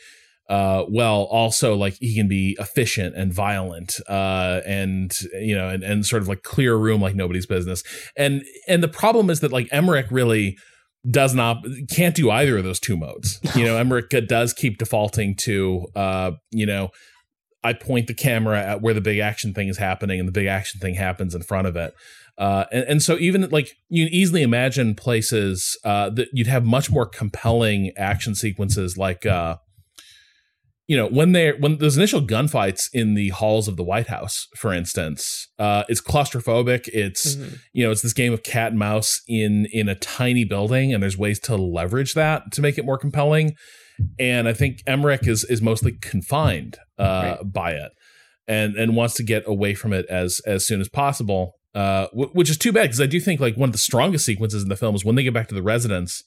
uh, well, also like he can be efficient and violent, uh, and you know, and, and sort of like clear a room like nobody's business. And and the problem is that like Emmerich really. Does not can't do either of those two modes. You know, Emmerich does keep defaulting to, uh, you know, I point the camera at where the big action thing is happening and the big action thing happens in front of it. Uh, and, and so even like you easily imagine places uh, that you'd have much more compelling action sequences, like, uh, you know, when they when those initial gunfights in the halls of the White House, for instance, uh, it's claustrophobic. It's, mm-hmm. you know, it's this game of cat and mouse in in a tiny building. And there's ways to leverage that to make it more compelling. And I think Emmerich is is mostly confined uh, right. by it and and wants to get away from it as as soon as possible. Uh, which is too bad, because I do think like one of the strongest sequences in the film is when they get back to the residence.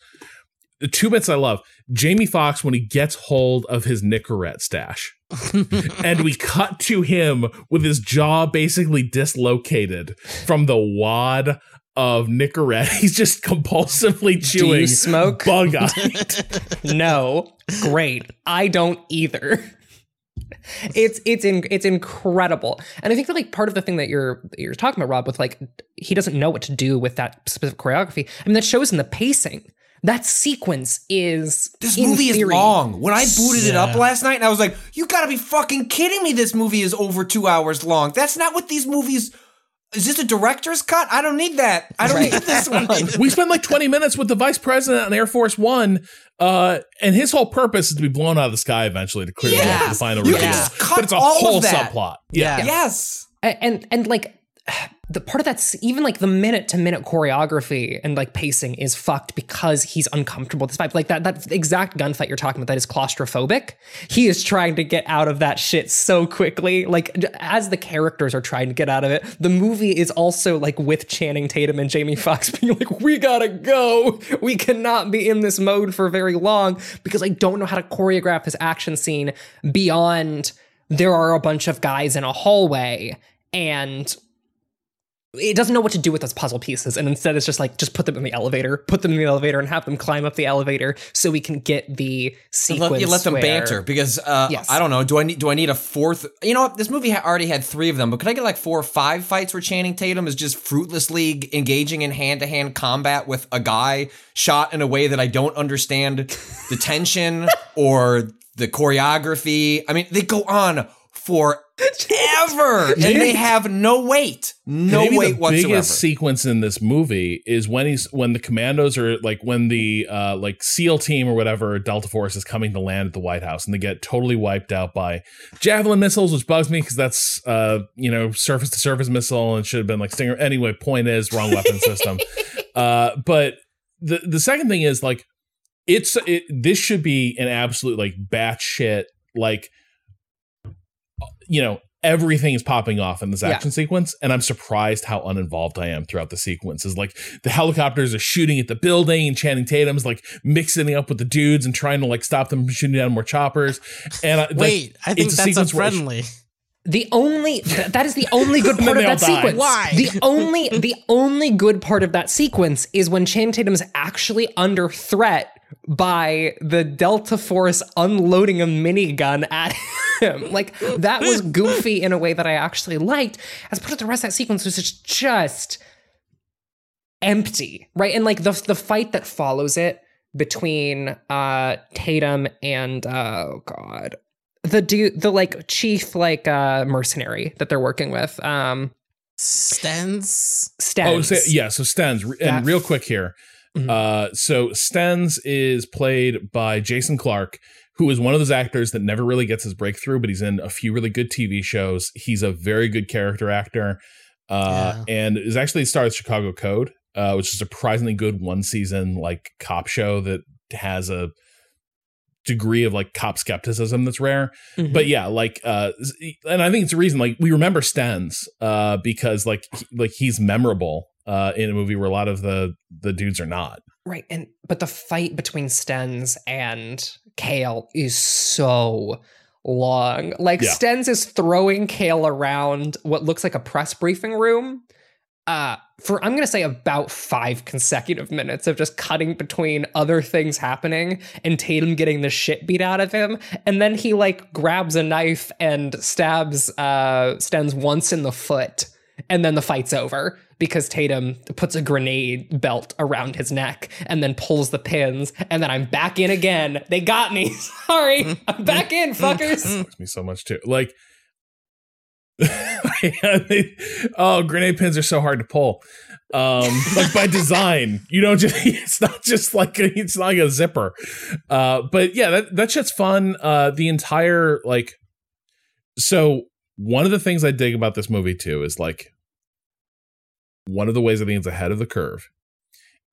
The two bits I love: Jamie Foxx when he gets hold of his Nicorette stash, and we cut to him with his jaw basically dislocated from the wad of Nicorette. He's just compulsively chewing. Do you smoke? Bug-eyed. No. Great. I don't either. It's it's in, it's incredible, and I think that like part of the thing that you're you're talking about, Rob, with like he doesn't know what to do with that specific choreography. I mean, that shows in the pacing. That sequence is this movie is long. When I booted yeah. it up last night, and I was like, "You got to be fucking kidding me! This movie is over two hours long. That's not what these movies." Is this a director's cut? I don't need that. I don't right. need this one. We spent like twenty minutes with the vice president on Air Force One, uh, and his whole purpose is to be blown out of the sky eventually to clear yes. the, the final you reveal. Can just cut but it's a all whole of that. Subplot. Yeah. yeah. Yes. And and like the part of that's even like the minute to minute choreography and like pacing is fucked because he's uncomfortable with this vibe. Like that that exact gunfight you're talking about that is claustrophobic. He is trying to get out of that shit so quickly. Like as the characters are trying to get out of it, the movie is also like with Channing Tatum and Jamie Foxx being like, we gotta go. We cannot be in this mode for very long because I don't know how to choreograph this action scene beyond there are a bunch of guys in a hallway and it doesn't know what to do with those puzzle pieces. And instead it's just like, just put them in the elevator, put them in the elevator and have them climb up the elevator so we can get the sequence. Let, you let them where, banter because uh, yes. I don't know. Do I need, do I need a fourth? You know what? This movie already had three of them, but could I get like four or five fights where Channing Tatum is just fruitlessly engaging in hand to hand combat with a guy shot in a way that I don't understand the tension or the choreography. I mean, they go on forever. Ever and they have no weight, no Maybe weight the whatsoever. The biggest sequence in this movie is when he's when the commandos are like when the uh, like SEAL team or whatever Delta Force is coming to land at the White House and they get totally wiped out by javelin missiles, which bugs me because that's uh, you know surface to surface missile and should have been like Stinger. Anyway, point is wrong weapon system. Uh, but the the second thing is like it's it, this should be an absolute like batshit like. You know, everything is popping off in this action yeah. sequence, and I'm surprised how uninvolved I am throughout the sequences. Like, the helicopters are shooting at the building, and Channing Tatum's, like, mixing up with the dudes and trying to, like, stop them from shooting down more choppers. And I, Wait, like, I think it's that's unfriendly. The only th- that is the only good part of that die. sequence. Why? The only the only good part of that sequence is when Channing Tatum is actually under threat by the Delta Force unloading a minigun at him. Like that was goofy in a way that I actually liked. As part of the rest of that sequence was just, just empty, right? And like the the fight that follows it between uh, Tatum and uh, oh god. The dude, the like chief, like uh, mercenary that they're working with. Um, Stenz? Stenz. Oh, so, yeah. So Stenz. And that. real quick here. Mm-hmm. Uh, so Stenz is played by Jason Clarke, who is one of those actors that never really gets his breakthrough, but he's in a few really good T V shows. He's a very good character actor. Uh, yeah. And is actually a star of Chicago Code, uh, which is a surprisingly good one season like cop show that has a degree of like cop skepticism that's rare. Mm-hmm. But yeah, like uh and I think it's a reason like we remember Stenz uh because like he, like he's memorable uh in a movie where a lot of the the dudes are not. Right. And but the fight between Stenz and Kale is so long. Like yeah. Stenz is throwing Kale around what looks like a press briefing room. Uh, for, I'm going to say about five consecutive minutes of just cutting between other things happening and Tatum getting the shit beat out of him. And then he like grabs a knife and stabs uh, Stenz once in the foot. And then the fight's over because Tatum puts a grenade belt around his neck and then pulls the pins. And then I'm back in again. They got me. Sorry. I'm back in, fuckers. It sucks me so much too. Like, Oh, grenade pins are so hard to pull. Um, like by design, you know, just, it's not just like a, it's not like a zipper. Uh, but yeah, that, that shit's fun. Uh, the entire like, so one of the things I dig about this movie too is like one of the ways I think it's ahead of the curve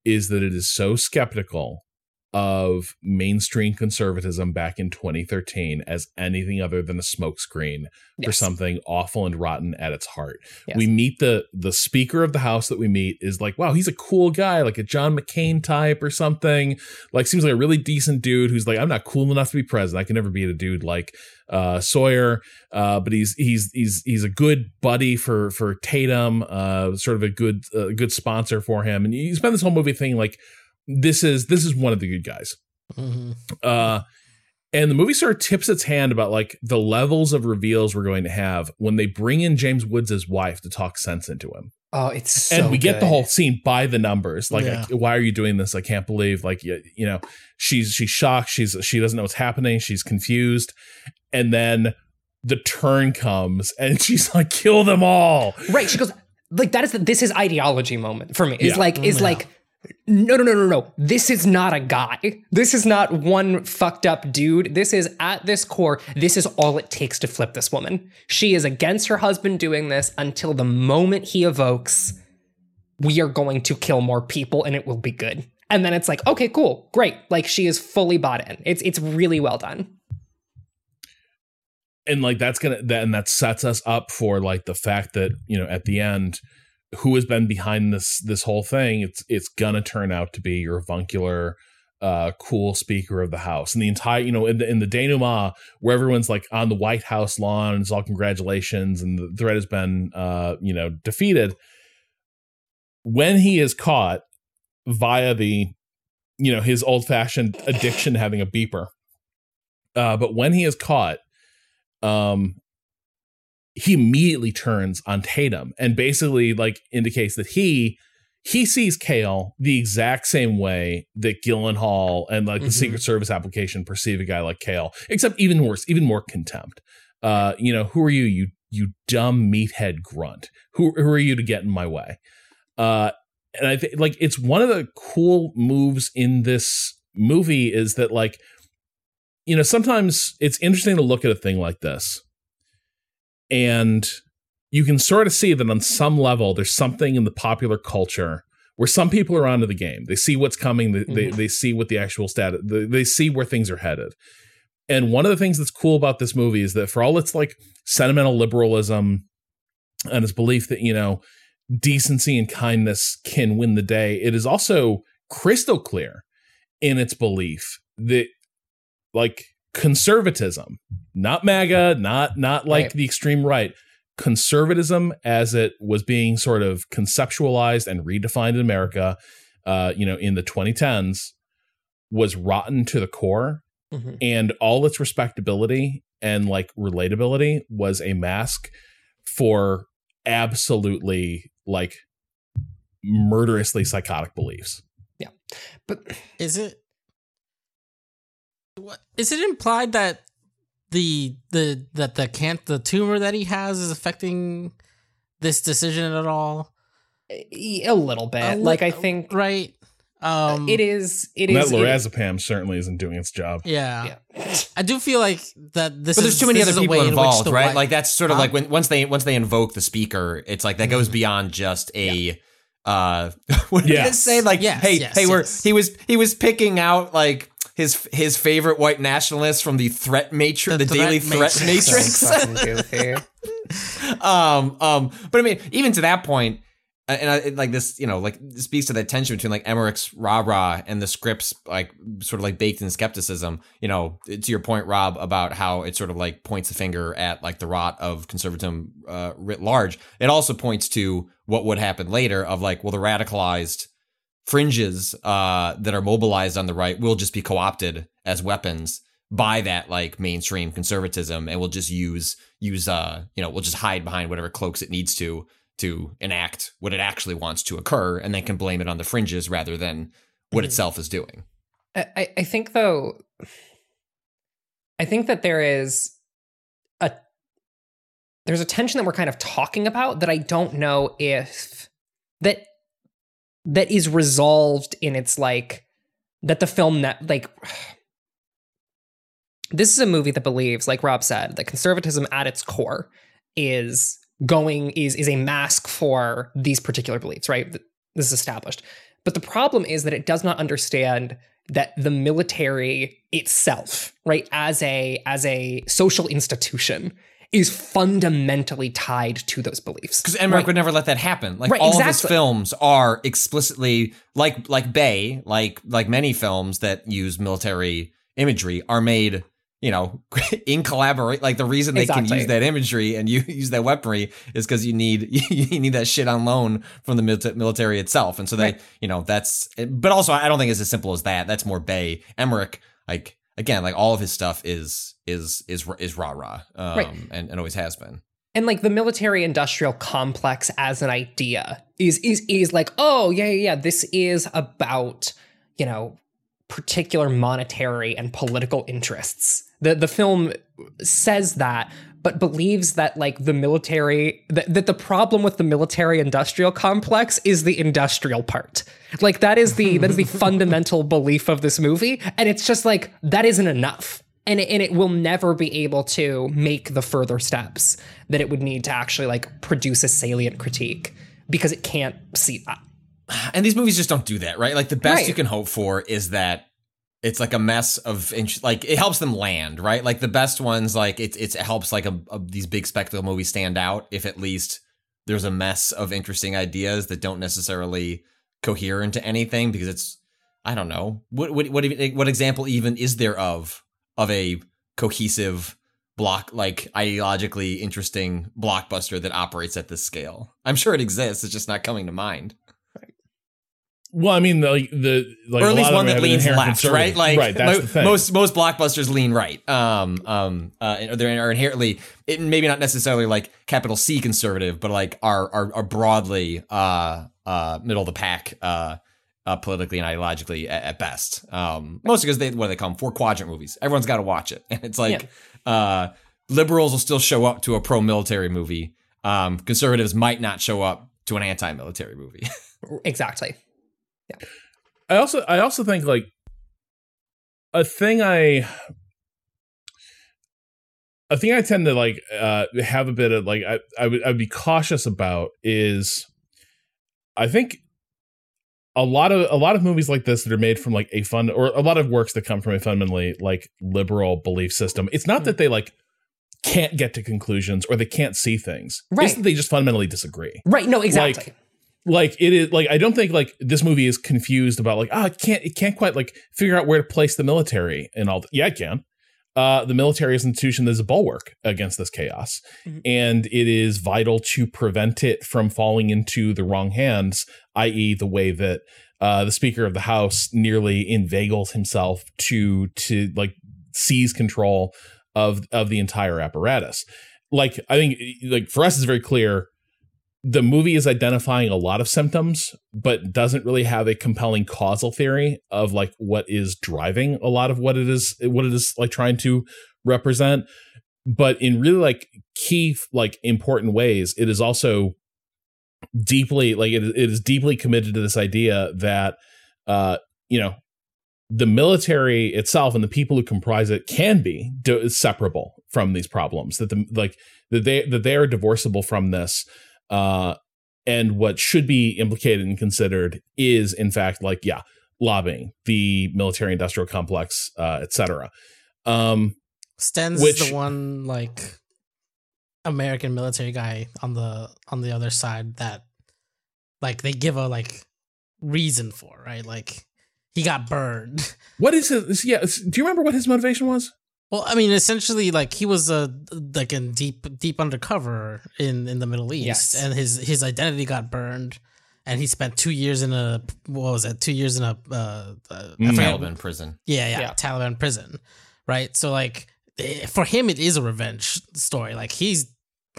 is that it is so skeptical of mainstream conservatism back in twenty thirteen as anything other than a smokescreen yes. for something awful and rotten at its heart. Yes. We meet the the Speaker of the House that we meet is like, wow, he's a cool guy, like a John McCain type or something. Like, seems like a really decent dude who's like, I'm not cool enough to be president. I can never be a dude like uh, Sawyer, uh, but he's he's he's he's a good buddy for for Tatum, uh, sort of a good uh, good sponsor for him. And you spend this whole movie thing like, This is this is one of the good guys. Mm-hmm. Uh, and the movie sort of tips its hand about like the levels of reveals we're going to have when they bring in James Woods' wife to talk sense into him. Oh, it's so and we good. Get the whole scene by the numbers. Like, yeah. I, why are you doing this? I can't believe like, you, you know, she's she's shocked. She's she doesn't know what's happening. She's confused. And then the turn comes and she's like, kill them all. Right. She goes like that is the, this is ideology moment for me. It's yeah. like it's yeah. like. No, no, no, no, no. This is not a guy. This is not one fucked up dude. This is at this core. This is all it takes to flip this woman. She is against her husband doing this until the moment he evokes, we are going to kill more people and it will be good. And then it's like, okay, cool, great. Like she is fully bought in. It's it's really well done. And like that's gonna that and that sets us up for like the fact that, you know, at the end, who has been behind this this whole thing, it's it's gonna turn out to be your avuncular, uh, cool Speaker of the House. And the entire, you know, in the in the denouement where everyone's like on the White House lawn and it's all congratulations and the threat has been, uh, you know, defeated. When he is caught via the, you know, his old fashioned addiction to having a beeper, uh, but when he is caught, um. he immediately turns on Tatum and basically like indicates that he he sees Kale the exact same way that Gyllenhaal and like mm-hmm. the Secret Service application perceive a guy like Kale, except even worse, even more contempt. Uh, you know, who are you, you you dumb meathead grunt? Who who are you to get in my way? Uh, and I think like it's one of the cool moves in this movie is that like, you know, sometimes it's interesting to look at a thing like this. And you can sort of see that on some level, there's something in the popular culture where some people are onto the game. They see what's coming. They mm-hmm. they, they see what the actual status, they, they see where things are headed. And one of the things that's cool about this movie is that for all its like sentimental liberalism and its belief that, you know, decency and kindness can win the day, it is also crystal clear in its belief that like conservatism, not MAGA, not not like right. the extreme right, conservatism as it was being sort of conceptualized and redefined in America, uh, you know, in the twenty tens was rotten to the core mm-hmm. and all its respectability and like relatability was a mask for absolutely like murderously psychotic beliefs. Yeah. But is it What, is it implied that the the that the can the tumor that he has is affecting this decision at all? A little bit, a li- like I think, right? Um, it is. It is. That lorazepam it, certainly isn't doing its job. Yeah, yeah. I do feel like that. This but there's is, too many other people involved, right? White, like that's sort of um, like when once they once they invoke the speaker, it's like that goes beyond just a. Yeah. Uh, what did yes. it say? Like, yes, hey, yes, hey, yes. we're he was he was picking out like. His his favorite white nationalists from the threat matrix, the, the threat daily threat matrix. um, um, but I mean, even to that point, and I, like this, you know, like speaks to that tension between like Emmerich's rah rah and the script's like sort of like baked in skepticism. You know, to your point, Rob, about how it sort of like points the finger at like the rot of conservatism uh, writ large. It also points to what would happen later of like, well, the radicalized fringes uh, that are mobilized on the right will just be co-opted as weapons by that like mainstream conservatism, and will just use use uh you know will just hide behind whatever cloaks it needs to to enact what it actually wants to occur, and then can blame it on the fringes rather than what mm. itself is doing. I, I think though, I think that there is a there's a tension that we're kind of talking about that I don't know if that that is resolved in its like that the film that like this is a movie that believes, like Rob said, that conservatism at its core is going is is a mask for these particular beliefs, right? This is established. But the problem is that it does not understand that the military itself, right, as a as a social institution is fundamentally tied to those beliefs. Because Emmerich right? would never let that happen. Like right, all exactly. of his films are explicitly like like Bay, like like many films that use military imagery are made, you know, in collaborate. Like the reason they exactly. can use that imagery and you use that weaponry is because you need you need that shit on loan from the military itself. And so they, right. you know, that's. But also, I don't think it's as simple as that. That's more Bay. Emmerich, like again, like all of his stuff is is is is rah rah, um, right. and, and always has been. And like the military industrial complex as an idea is is is like, oh yeah yeah yeah, this is about, you know, particular monetary and political interests. The the film says that, but believes that like the military, that, that the problem with the military industrial complex is the industrial part. Like that is the that is the fundamental belief of this movie. And it's just like, that isn't enough. And it, and it will never be able to make the further steps that it would need to actually like produce a salient critique because it can't see that. And these movies just don't do that, right? Like the best right. you can hope for is that it's like a mess of like it helps them land, right? Like the best ones, like it it helps like a, a, these big spectacle movies stand out if at least there's a mess of interesting ideas that don't necessarily cohere into anything because it's I don't know what what what, what example even is there of of a cohesive block like ideologically interesting blockbuster that operates at this scale. I'm sure it exists. It's just not coming to mind. Well, I mean, the the like or at least one that leans left, right? Like right, that's like, the thing. most most blockbusters lean right. Um, um, uh, they are inherently it, maybe not necessarily like capital C conservative, but like are are, are broadly uh uh middle of the pack uh, uh politically and ideologically at, at best. Um, mostly because they what do they call them? Four quadrant movies. Everyone's got to watch it, and it's like yeah. uh liberals will still show up to a pro military movie. Um, conservatives might not show up to an anti military movie. Exactly. Yeah. I also I also think like a thing I a thing I tend to like uh, have a bit of like I, I would I would be cautious about is I think a lot of a lot of movies like this that are made from like a fund or a lot of works that come from a fundamentally like liberal belief system. It's not mm-hmm. that they like can't get to conclusions or they can't see things. Right. It's that they just fundamentally disagree. Right. No, exactly. Like, Like it is like I don't think like this movie is confused about like oh it can't it can't quite like figure out where to place the military and all th- yeah it can uh the military is an institution that is a bulwark against this chaos mm-hmm. and it is vital to prevent it from falling into the wrong hands, that is the way that uh the Speaker of the House nearly inveigles himself to to like seize control of of the entire apparatus. Like I think like for us it's very clear. The movie is identifying a lot of symptoms, but doesn't really have a compelling causal theory of like what is driving a lot of what it is, what it is like trying to represent. But in really like key, like important ways, it is also deeply like it, it is deeply committed to this idea that, uh, you know, the military itself and the people who comprise it can be do- separable from these problems that the like that they that they are divorceable from this. Uh, and what should be implicated and considered is, in fact, like, yeah, lobbying, the military industrial complex, uh, et cetera. Um, Sten's which, the one like American military guy on the on the other side that like they give a like reason for, right? Like he got burned. What is his? Yeah. Do you remember what his motivation was? Well, I mean, essentially, like he was a like in deep, deep undercover in, in the Middle East, yes. and his, his identity got burned, and he spent two years in a what was that? Two years in a uh, uh, Taliban prison. Yeah, yeah, yeah, Taliban prison, right? So, like for him, it is a revenge story. Like he's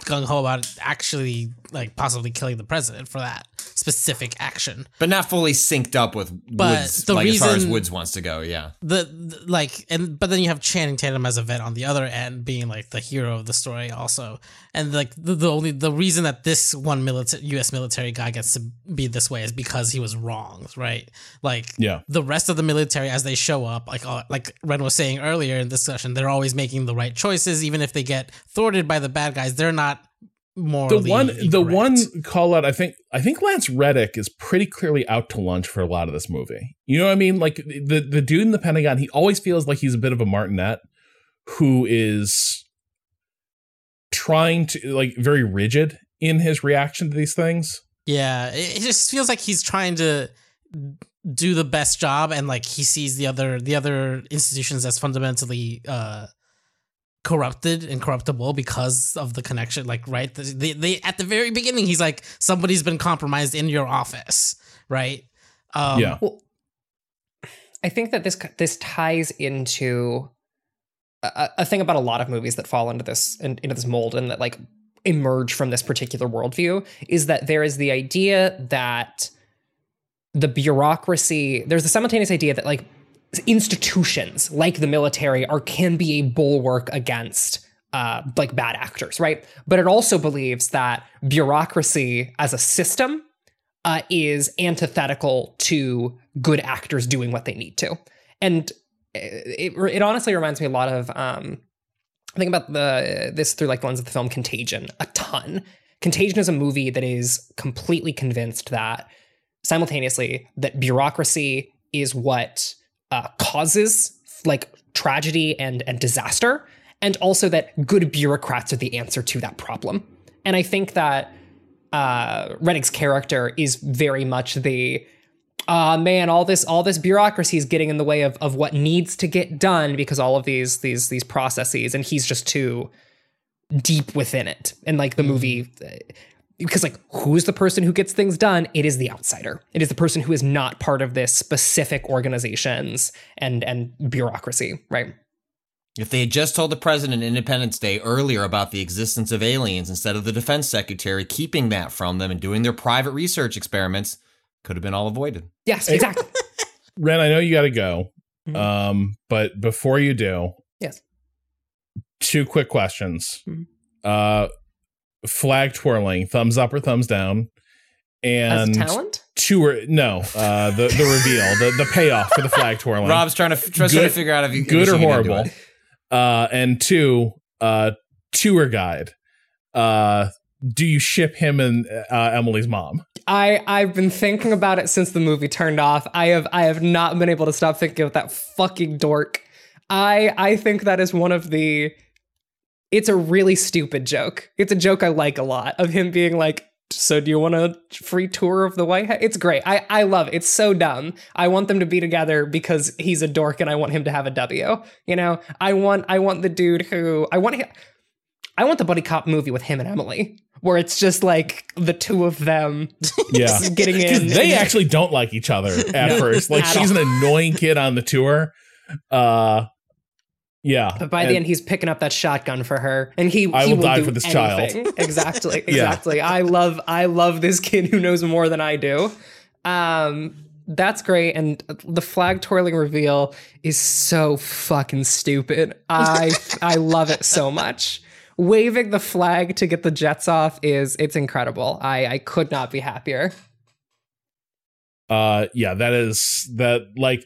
gung-ho about actually like possibly killing the president for that specific action, but not fully synced up with but Woods, the like reason, as far as Woods wants to go. Yeah, the, the like, and but then you have Channing Tatum as a vet on the other end, being like the hero of the story also, and like the, the only the reason that this one military U S military guy gets to be this way is because he was wrong, right? Like, yeah, the rest of the military as they show up, like uh, like Ren was saying earlier in this session, they're always making the right choices, even if they get thwarted by the bad guys, they're not. The one, incorrect. the one call out. I think, I think Lance Reddick is pretty clearly out to lunch for a lot of this movie. You know what I mean? Like the the dude in the Pentagon, he always feels like he's a bit of a martinet who is trying to like very rigid in his reaction to these things. Yeah, it just feels like he's trying to do the best job, and like he sees the other the other institutions as fundamentally. Uh, corrupted and corruptible because of the connection, like, right? They, they, at the very beginning, he's like, somebody's been compromised in your office, right? Um, yeah. Well, I think that this this ties into a, a thing about a lot of movies that fall into this into this mold and that, like, emerge from this particular worldview, is that there is the idea that the bureaucracy, there's the simultaneous idea that, like, institutions like the military are can be a bulwark against uh, like bad actors, right? But it also believes that bureaucracy as a system uh, is antithetical to good actors doing what they need to. And it, it honestly reminds me a lot of um, I think about the this through like the lens of the film Contagion a ton. Contagion is a movie that is completely convinced that simultaneously that bureaucracy is what Uh, causes like tragedy and and disaster, and also that good bureaucrats are the answer to that problem. And I think that uh, Reddick's character is very much the uh, man. All this all this bureaucracy is getting in the way of of what needs to get done because all of these these these processes, and he's just too deep within it. And like the movie. Because, like, who's the person who gets things done? It is the outsider. It is the person who is not part of this specific organizations and and bureaucracy, right? If they had just told the president Independence Day earlier about the existence of aliens instead of the defense secretary keeping that from them and doing their private research experiments, could have been all avoided. Yes, exactly. Hey, Ren, I know you got to go, mm-hmm. um, but before you do, yes, two quick questions. Mm-hmm. Uh. Flag twirling, thumbs up or thumbs down, and As talent? Two or no, uh, the the reveal, the the payoff for the flag twirling. Rob's trying to, f- trying good, to figure out if you good or horrible. Uh, and two, uh, tour guide. Uh, do you ship him and uh, Emily's mom? I I've been thinking about it since the movie turned off. I have I have not been able to stop thinking about that fucking dork. I I think that is one of the. It's a really stupid joke. It's a joke I like a lot, of him being like, so do you want a free tour of the White House? It's great. I, I love it. It's so dumb. I want them to be together because he's a dork and I want him to have a W. You know, I want I want the dude who I want. I want the buddy cop movie with him and Emily, where it's just like the two of them yeah. getting in. They actually don't like each other at no, first. Like at she's all. An annoying kid on the tour. Uh Yeah. But by and the end, he's picking up that shotgun for her, and he, I he will, will die do for this anything. Child. Exactly. Exactly. Yeah. I love I love this kid who knows more than I do. Um, that's great. And the flag twirling reveal is so fucking stupid. I I love it so much. Waving the flag to get the jets off is it's incredible. I, I could not be happier. Uh, yeah, that is that like.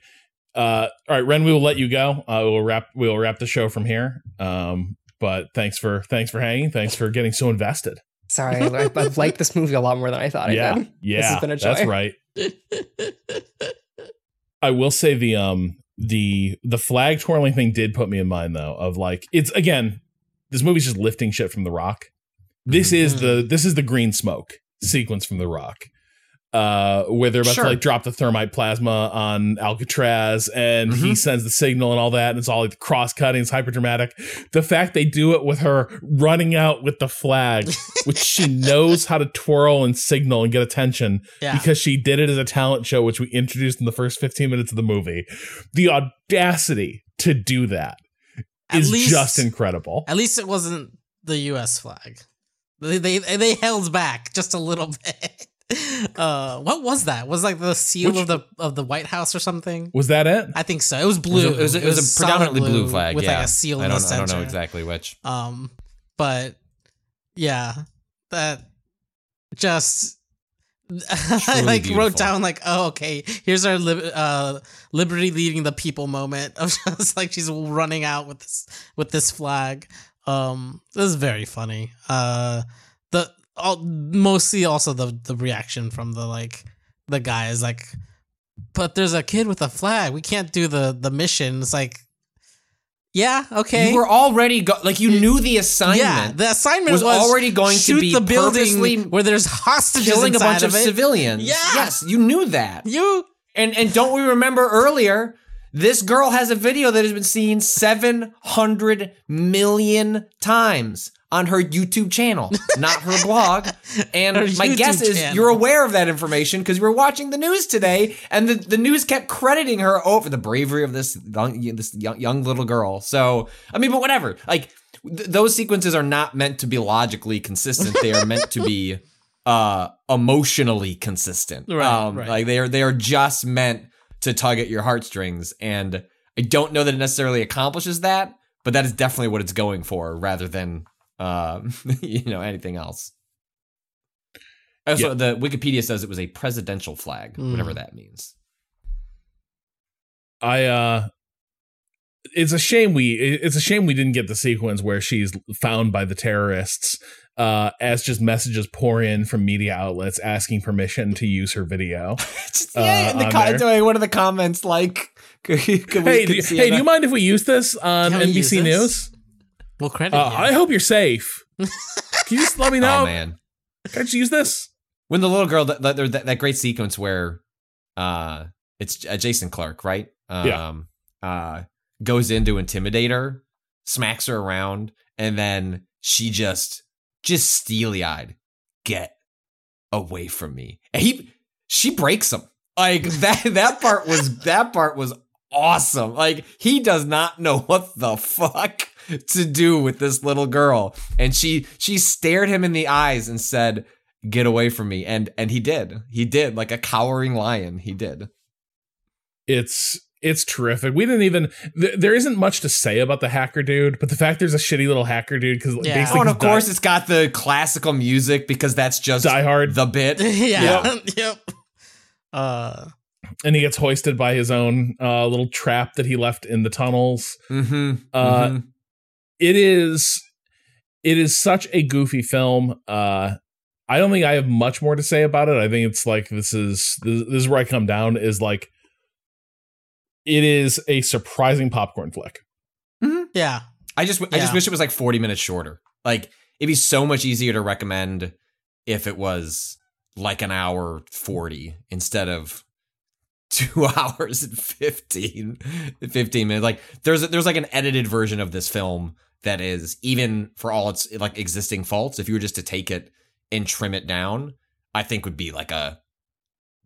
Uh, all right, Ren, we will let you go. Uh, we'll wrap. We'll wrap the show from here. Um, but thanks for thanks for hanging. Thanks for getting so invested. Sorry, I've liked this movie a lot more than I thought. Yeah, I did. Yeah, this has been a joy. That's right. I will say the um the the flag twirling thing did put me in mind though of like it's again this movie's just lifting shit from The Rock. This mm-hmm. is the this is the green smoke sequence from The Rock. Uh, where they're about sure. to like drop the thermite plasma on Alcatraz, and mm-hmm. he sends the signal and all that, and it's all like cross cutting, it's hyper dramatic. The fact they do it with her running out with the flag, which she knows how to twirl and signal and get attention yeah. because she did it as a talent show, which we introduced in the first fifteen minutes of the movie. The audacity to do that at is least, just incredible. At least it wasn't the U S flag. They they, they held back just a little bit. Uh, what was that? Was like the seal Which, of the of the White House or something? Was that it? I think so. It was blue. It was, it was, it was, it was a predominantly blue, blue flag with yeah. like a seal I in the center. I don't know exactly which. Um, but yeah, that just I like beautiful. wrote down like, oh okay, here's our li- uh liberty leading the people moment of just like she's running out with this with this flag. Um, this is very funny. Uh, the. All, mostly also the the reaction from the like the guy is like, but there's a kid with a flag, we can't do the the mission. It's like, yeah, okay, you were already go- like you knew the assignment. Yeah, the assignment was, was already going to be the building where there's hostages, killing a bunch of, of civilians. Yeah. Yes, you knew that. You and and don't we remember earlier? This girl has a video that has been seen seven hundred million times on her YouTube channel, not her blog. And her my YouTube guess is channel. You're aware of that information because you were watching the news today, and the, the news kept crediting her over the bravery of this young, this young, young little girl. So, I mean, but whatever. Like, th- those sequences are not meant to be logically consistent. They are meant to be uh, emotionally consistent. Right, um, right. Like, they are, they are just meant to tug at your heartstrings. And I don't know that it necessarily accomplishes that, but that is definitely what it's going for rather than, um, you know, anything else. Also, yeah. The Wikipedia says it was a presidential flag, mm. whatever that means. I, uh, it's a shame we, it's a shame we didn't get the sequence where she's found by the terrorists, uh, as just messages pour in from media outlets asking permission to use her video. Yeah, uh, and the co- one of the comments like, could, could hey, do, hey, do you mind if we use this on N B C News? Well, credit. Uh, I hope you're safe. Can you just let me know? Oh man, can I just use this? When the little girl, that that, that great sequence where, uh, it's uh, Jason Clarke, right? Um, yeah. Uh, goes in to intimidate her, smacks her around, and then she just. Just steely-eyed, get away from me. And he, she breaks him. Like that. That part was. That part was awesome. Like he does not know what the fuck to do with this little girl, and she she stared him in the eyes and said, "Get away from me." And and he did. He did like a cowering lion. He did. It's. It's terrific. We didn't even, th- there isn't much to say about the hacker dude, but the fact there's a shitty little hacker dude, because yeah. basically. Oh, and of course di- it's got the classical music because that's just Die Hard. The bit. Yeah. Yep. yep. Uh, and he gets hoisted by his own uh, little trap that he left in the tunnels. Mm-hmm, uh, mm-hmm. It is, it is such a goofy film. Uh, I don't think I have much more to say about it. I think it's like, this is, this, this is where I come down is like, it is a surprising popcorn flick. Mm-hmm. Yeah. I just w- yeah. I just wish it was like forty minutes shorter. Like it'd be so much easier to recommend if it was like an hour forty instead of two hours and fifteen, fifteen minutes. Like there's, a, there's like an edited version of this film that is, even for all its like existing faults, if you were just to take it and trim it down, I think would be like a,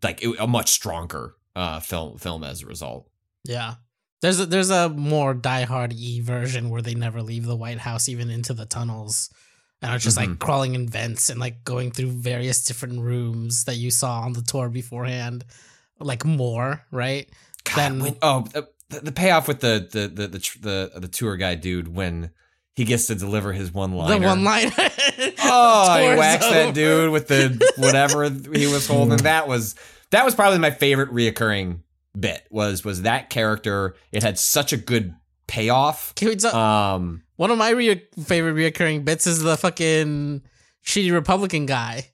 like a much stronger uh, film, film as a result. Yeah, there's a, there's a more Die Hard-y version where they never leave the White House, even into the tunnels, and are just mm-hmm. like crawling in vents and like going through various different rooms that you saw on the tour beforehand, like more right. God, then when, oh, the, the payoff with the the the the the, the tour guide dude when. He gets to deliver his one-liner. The one-liner. Oh, he whacks over. That dude with the whatever he was holding. That was that was probably my favorite reoccurring bit. Was was that character? It had such a good payoff. Can we t- um, one of my re- favorite reoccurring bits is the fucking shitty Republican guy.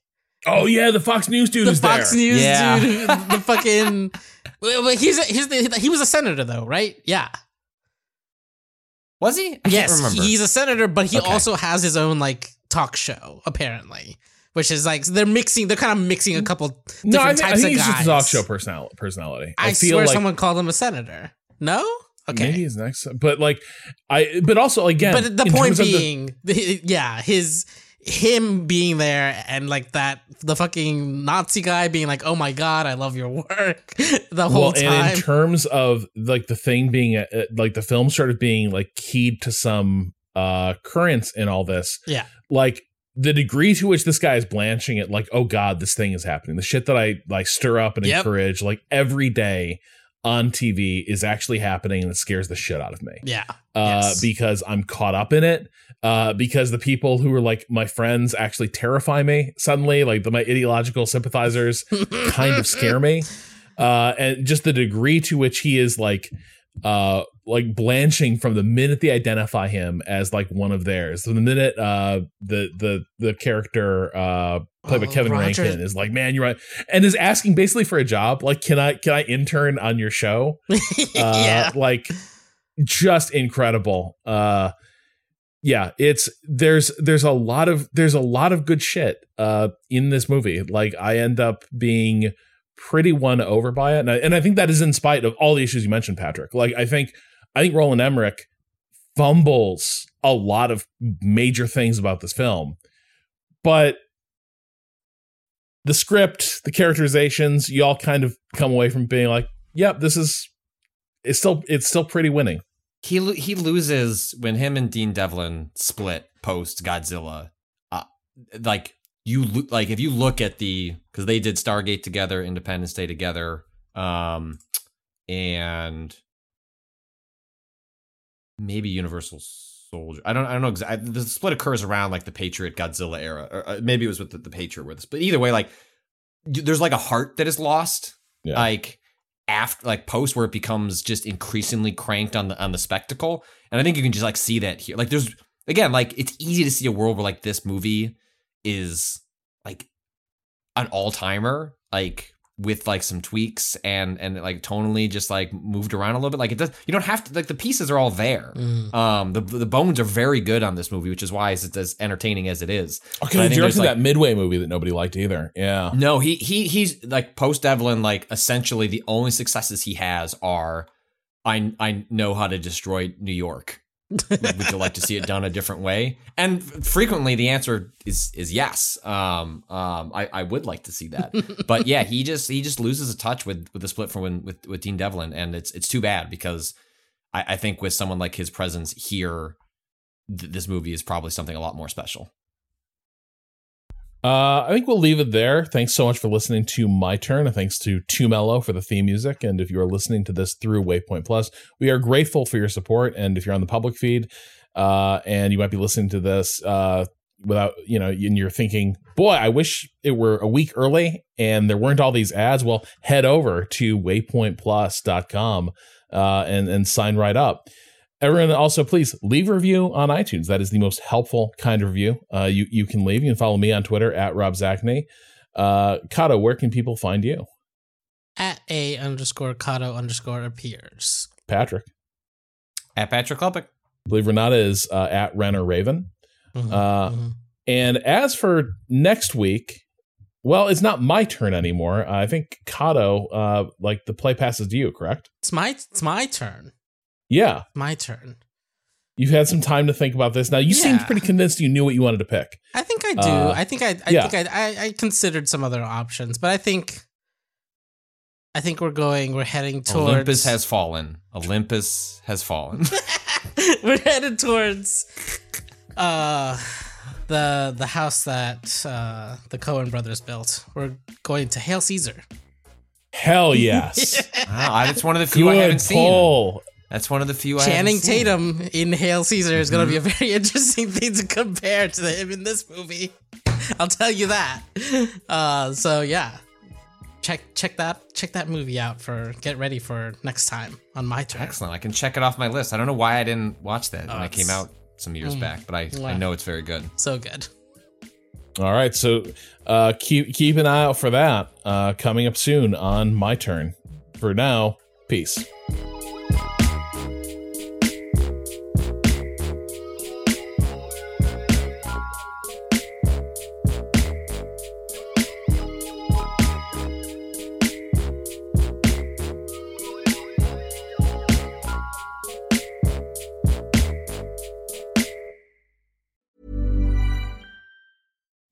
Oh yeah, the Fox News dude the is Fox there. News yeah. dude, the fucking. But he's a, he's the, he was a senator though, right? Yeah. Was he? I yes, can't remember. He's a senator, but he okay. also has his own like talk show, apparently, which is like they're mixing. They're kind of mixing a couple different no, I think, types I think of he's guys. Just a talk show personality. personality. I, I feel swear like someone called him a senator. No, okay, maybe he's next. But like, I. But also again, but the point being, the, yeah, his him being there and like that, the fucking Nazi guy being like, "Oh my god, I love your work." The whole well, and time. In terms of like the thing being a, a, like the film sort of being like keyed to some uh currents in all this. Yeah. Like the degree to which this guy is blanching it, like, oh God, this thing is happening. The shit that I like stir up and yep. encourage like every day on T V is actually happening, and it scares the shit out of me. Yeah. Uh, yes. Because I'm caught up in it. Uh, because the people who are like my friends actually terrify me suddenly, like the, my ideological sympathizers kind of scare me. Uh, and just the degree to which he is like, uh, like blanching from the minute they identify him as like one of theirs. So the minute uh, the the the character uh, played oh, by Kevin Roger. Rankin is like, man, you're right, and is asking basically for a job. Like, can I can I intern on your show? Uh, yeah, like just incredible. Uh, yeah, it's there's there's a lot of there's a lot of good shit uh, in this movie. Like, I end up being pretty won over by it, and I, and I think that is in spite of all the issues you mentioned, Patrick. Like, I think. I think Roland Emmerich fumbles a lot of major things about this film, but the script, the characterizations, you all kind of come away from being like, "Yep, this is it's still it's still pretty winning." He lo- he loses when him and Dean Devlin split post Godzilla. Uh, like you lo- like if you look at the because they did Stargate together, Independence Day together, um, and. Maybe Universal Soldier. I don't. I don't know exactly. The split occurs around like the Patriot Godzilla era. Or, uh, maybe it was with the, the Patriot with this. But either way, like there's like a heart that is lost. Yeah. Like after like post where it becomes just increasingly cranked on the on the spectacle. And I think you can just like see that here. Like there's again like it's easy to see a world where like this movie is like an all timer. Like. With like some tweaks and and like tonally just like moved around a little bit. Like it does, you don't have to, like the pieces are all there. Mm. Um, the the bones are very good on this movie, which is why it's as entertaining as it is. Okay, the director of that Midway movie that nobody liked either. Yeah. No, he he he's like post Devlin, like essentially the only successes he has are I I know how to destroy New York. Would you like to see it done a different way? And frequently the answer is is yes. Um, um, I, I would like to see that. But yeah, he just he just loses a touch with with the split from when, with with Dean Devlin, and it's it's too bad because I, I think with someone like his presence here, th- this movie is probably something a lot more special. Uh, I think we'll leave it there. Thanks so much for listening to My Turn, and thanks to Tumello for the theme music. And if you are listening to this through Waypoint Plus, we are grateful for your support. And if you're on the public feed, uh, and you might be listening to this uh, without, you know, and you're thinking, boy, I wish it were a week early and there weren't all these ads. Well, head over to waypoint plus dot com uh, and, and sign right up. Everyone, also, please leave a review on iTunes. That is the most helpful kind of review uh, you, you can leave. You can follow me on Twitter at Rob Zachney. Uh, Kato, where can people find you? At A underscore Kato underscore appears. Patrick. At Patrick Klopik. I believe Renata is uh, at Renner Raven. Mm-hmm, uh, mm-hmm. And as for next week, well, it's not my turn anymore. Uh, I think Kato, uh, like the play passes to you, correct? It's my, it's my turn. Yeah. My turn. You've had some time to think about this. Now, you yeah. seemed pretty convinced you knew what you wanted to pick. I think I do. Uh, I think I I yeah. think I, I I considered some other options, but I think I think we're going we're heading towards Olympus Has Fallen. Olympus Has Fallen. We're headed towards uh the the house that uh the Coen brothers built. We're going to Hail Caesar. Hell yes. Wow, it's one of the few Good I haven't poll. seen. That's one of the few I Channing Tatum in Hail Caesar is mm-hmm. going to be a very interesting thing to compare to him in this movie. I'll tell you that. Uh, so yeah, check check that check that movie out for get ready for next time on My Turn. Excellent. I can check it off my list. I don't know why I didn't watch that oh, when it came out some years mm, back, but I, wow. I know it's very good. So good. All right, so uh, keep keep an eye out for that uh, coming up soon on My Turn. For now, peace.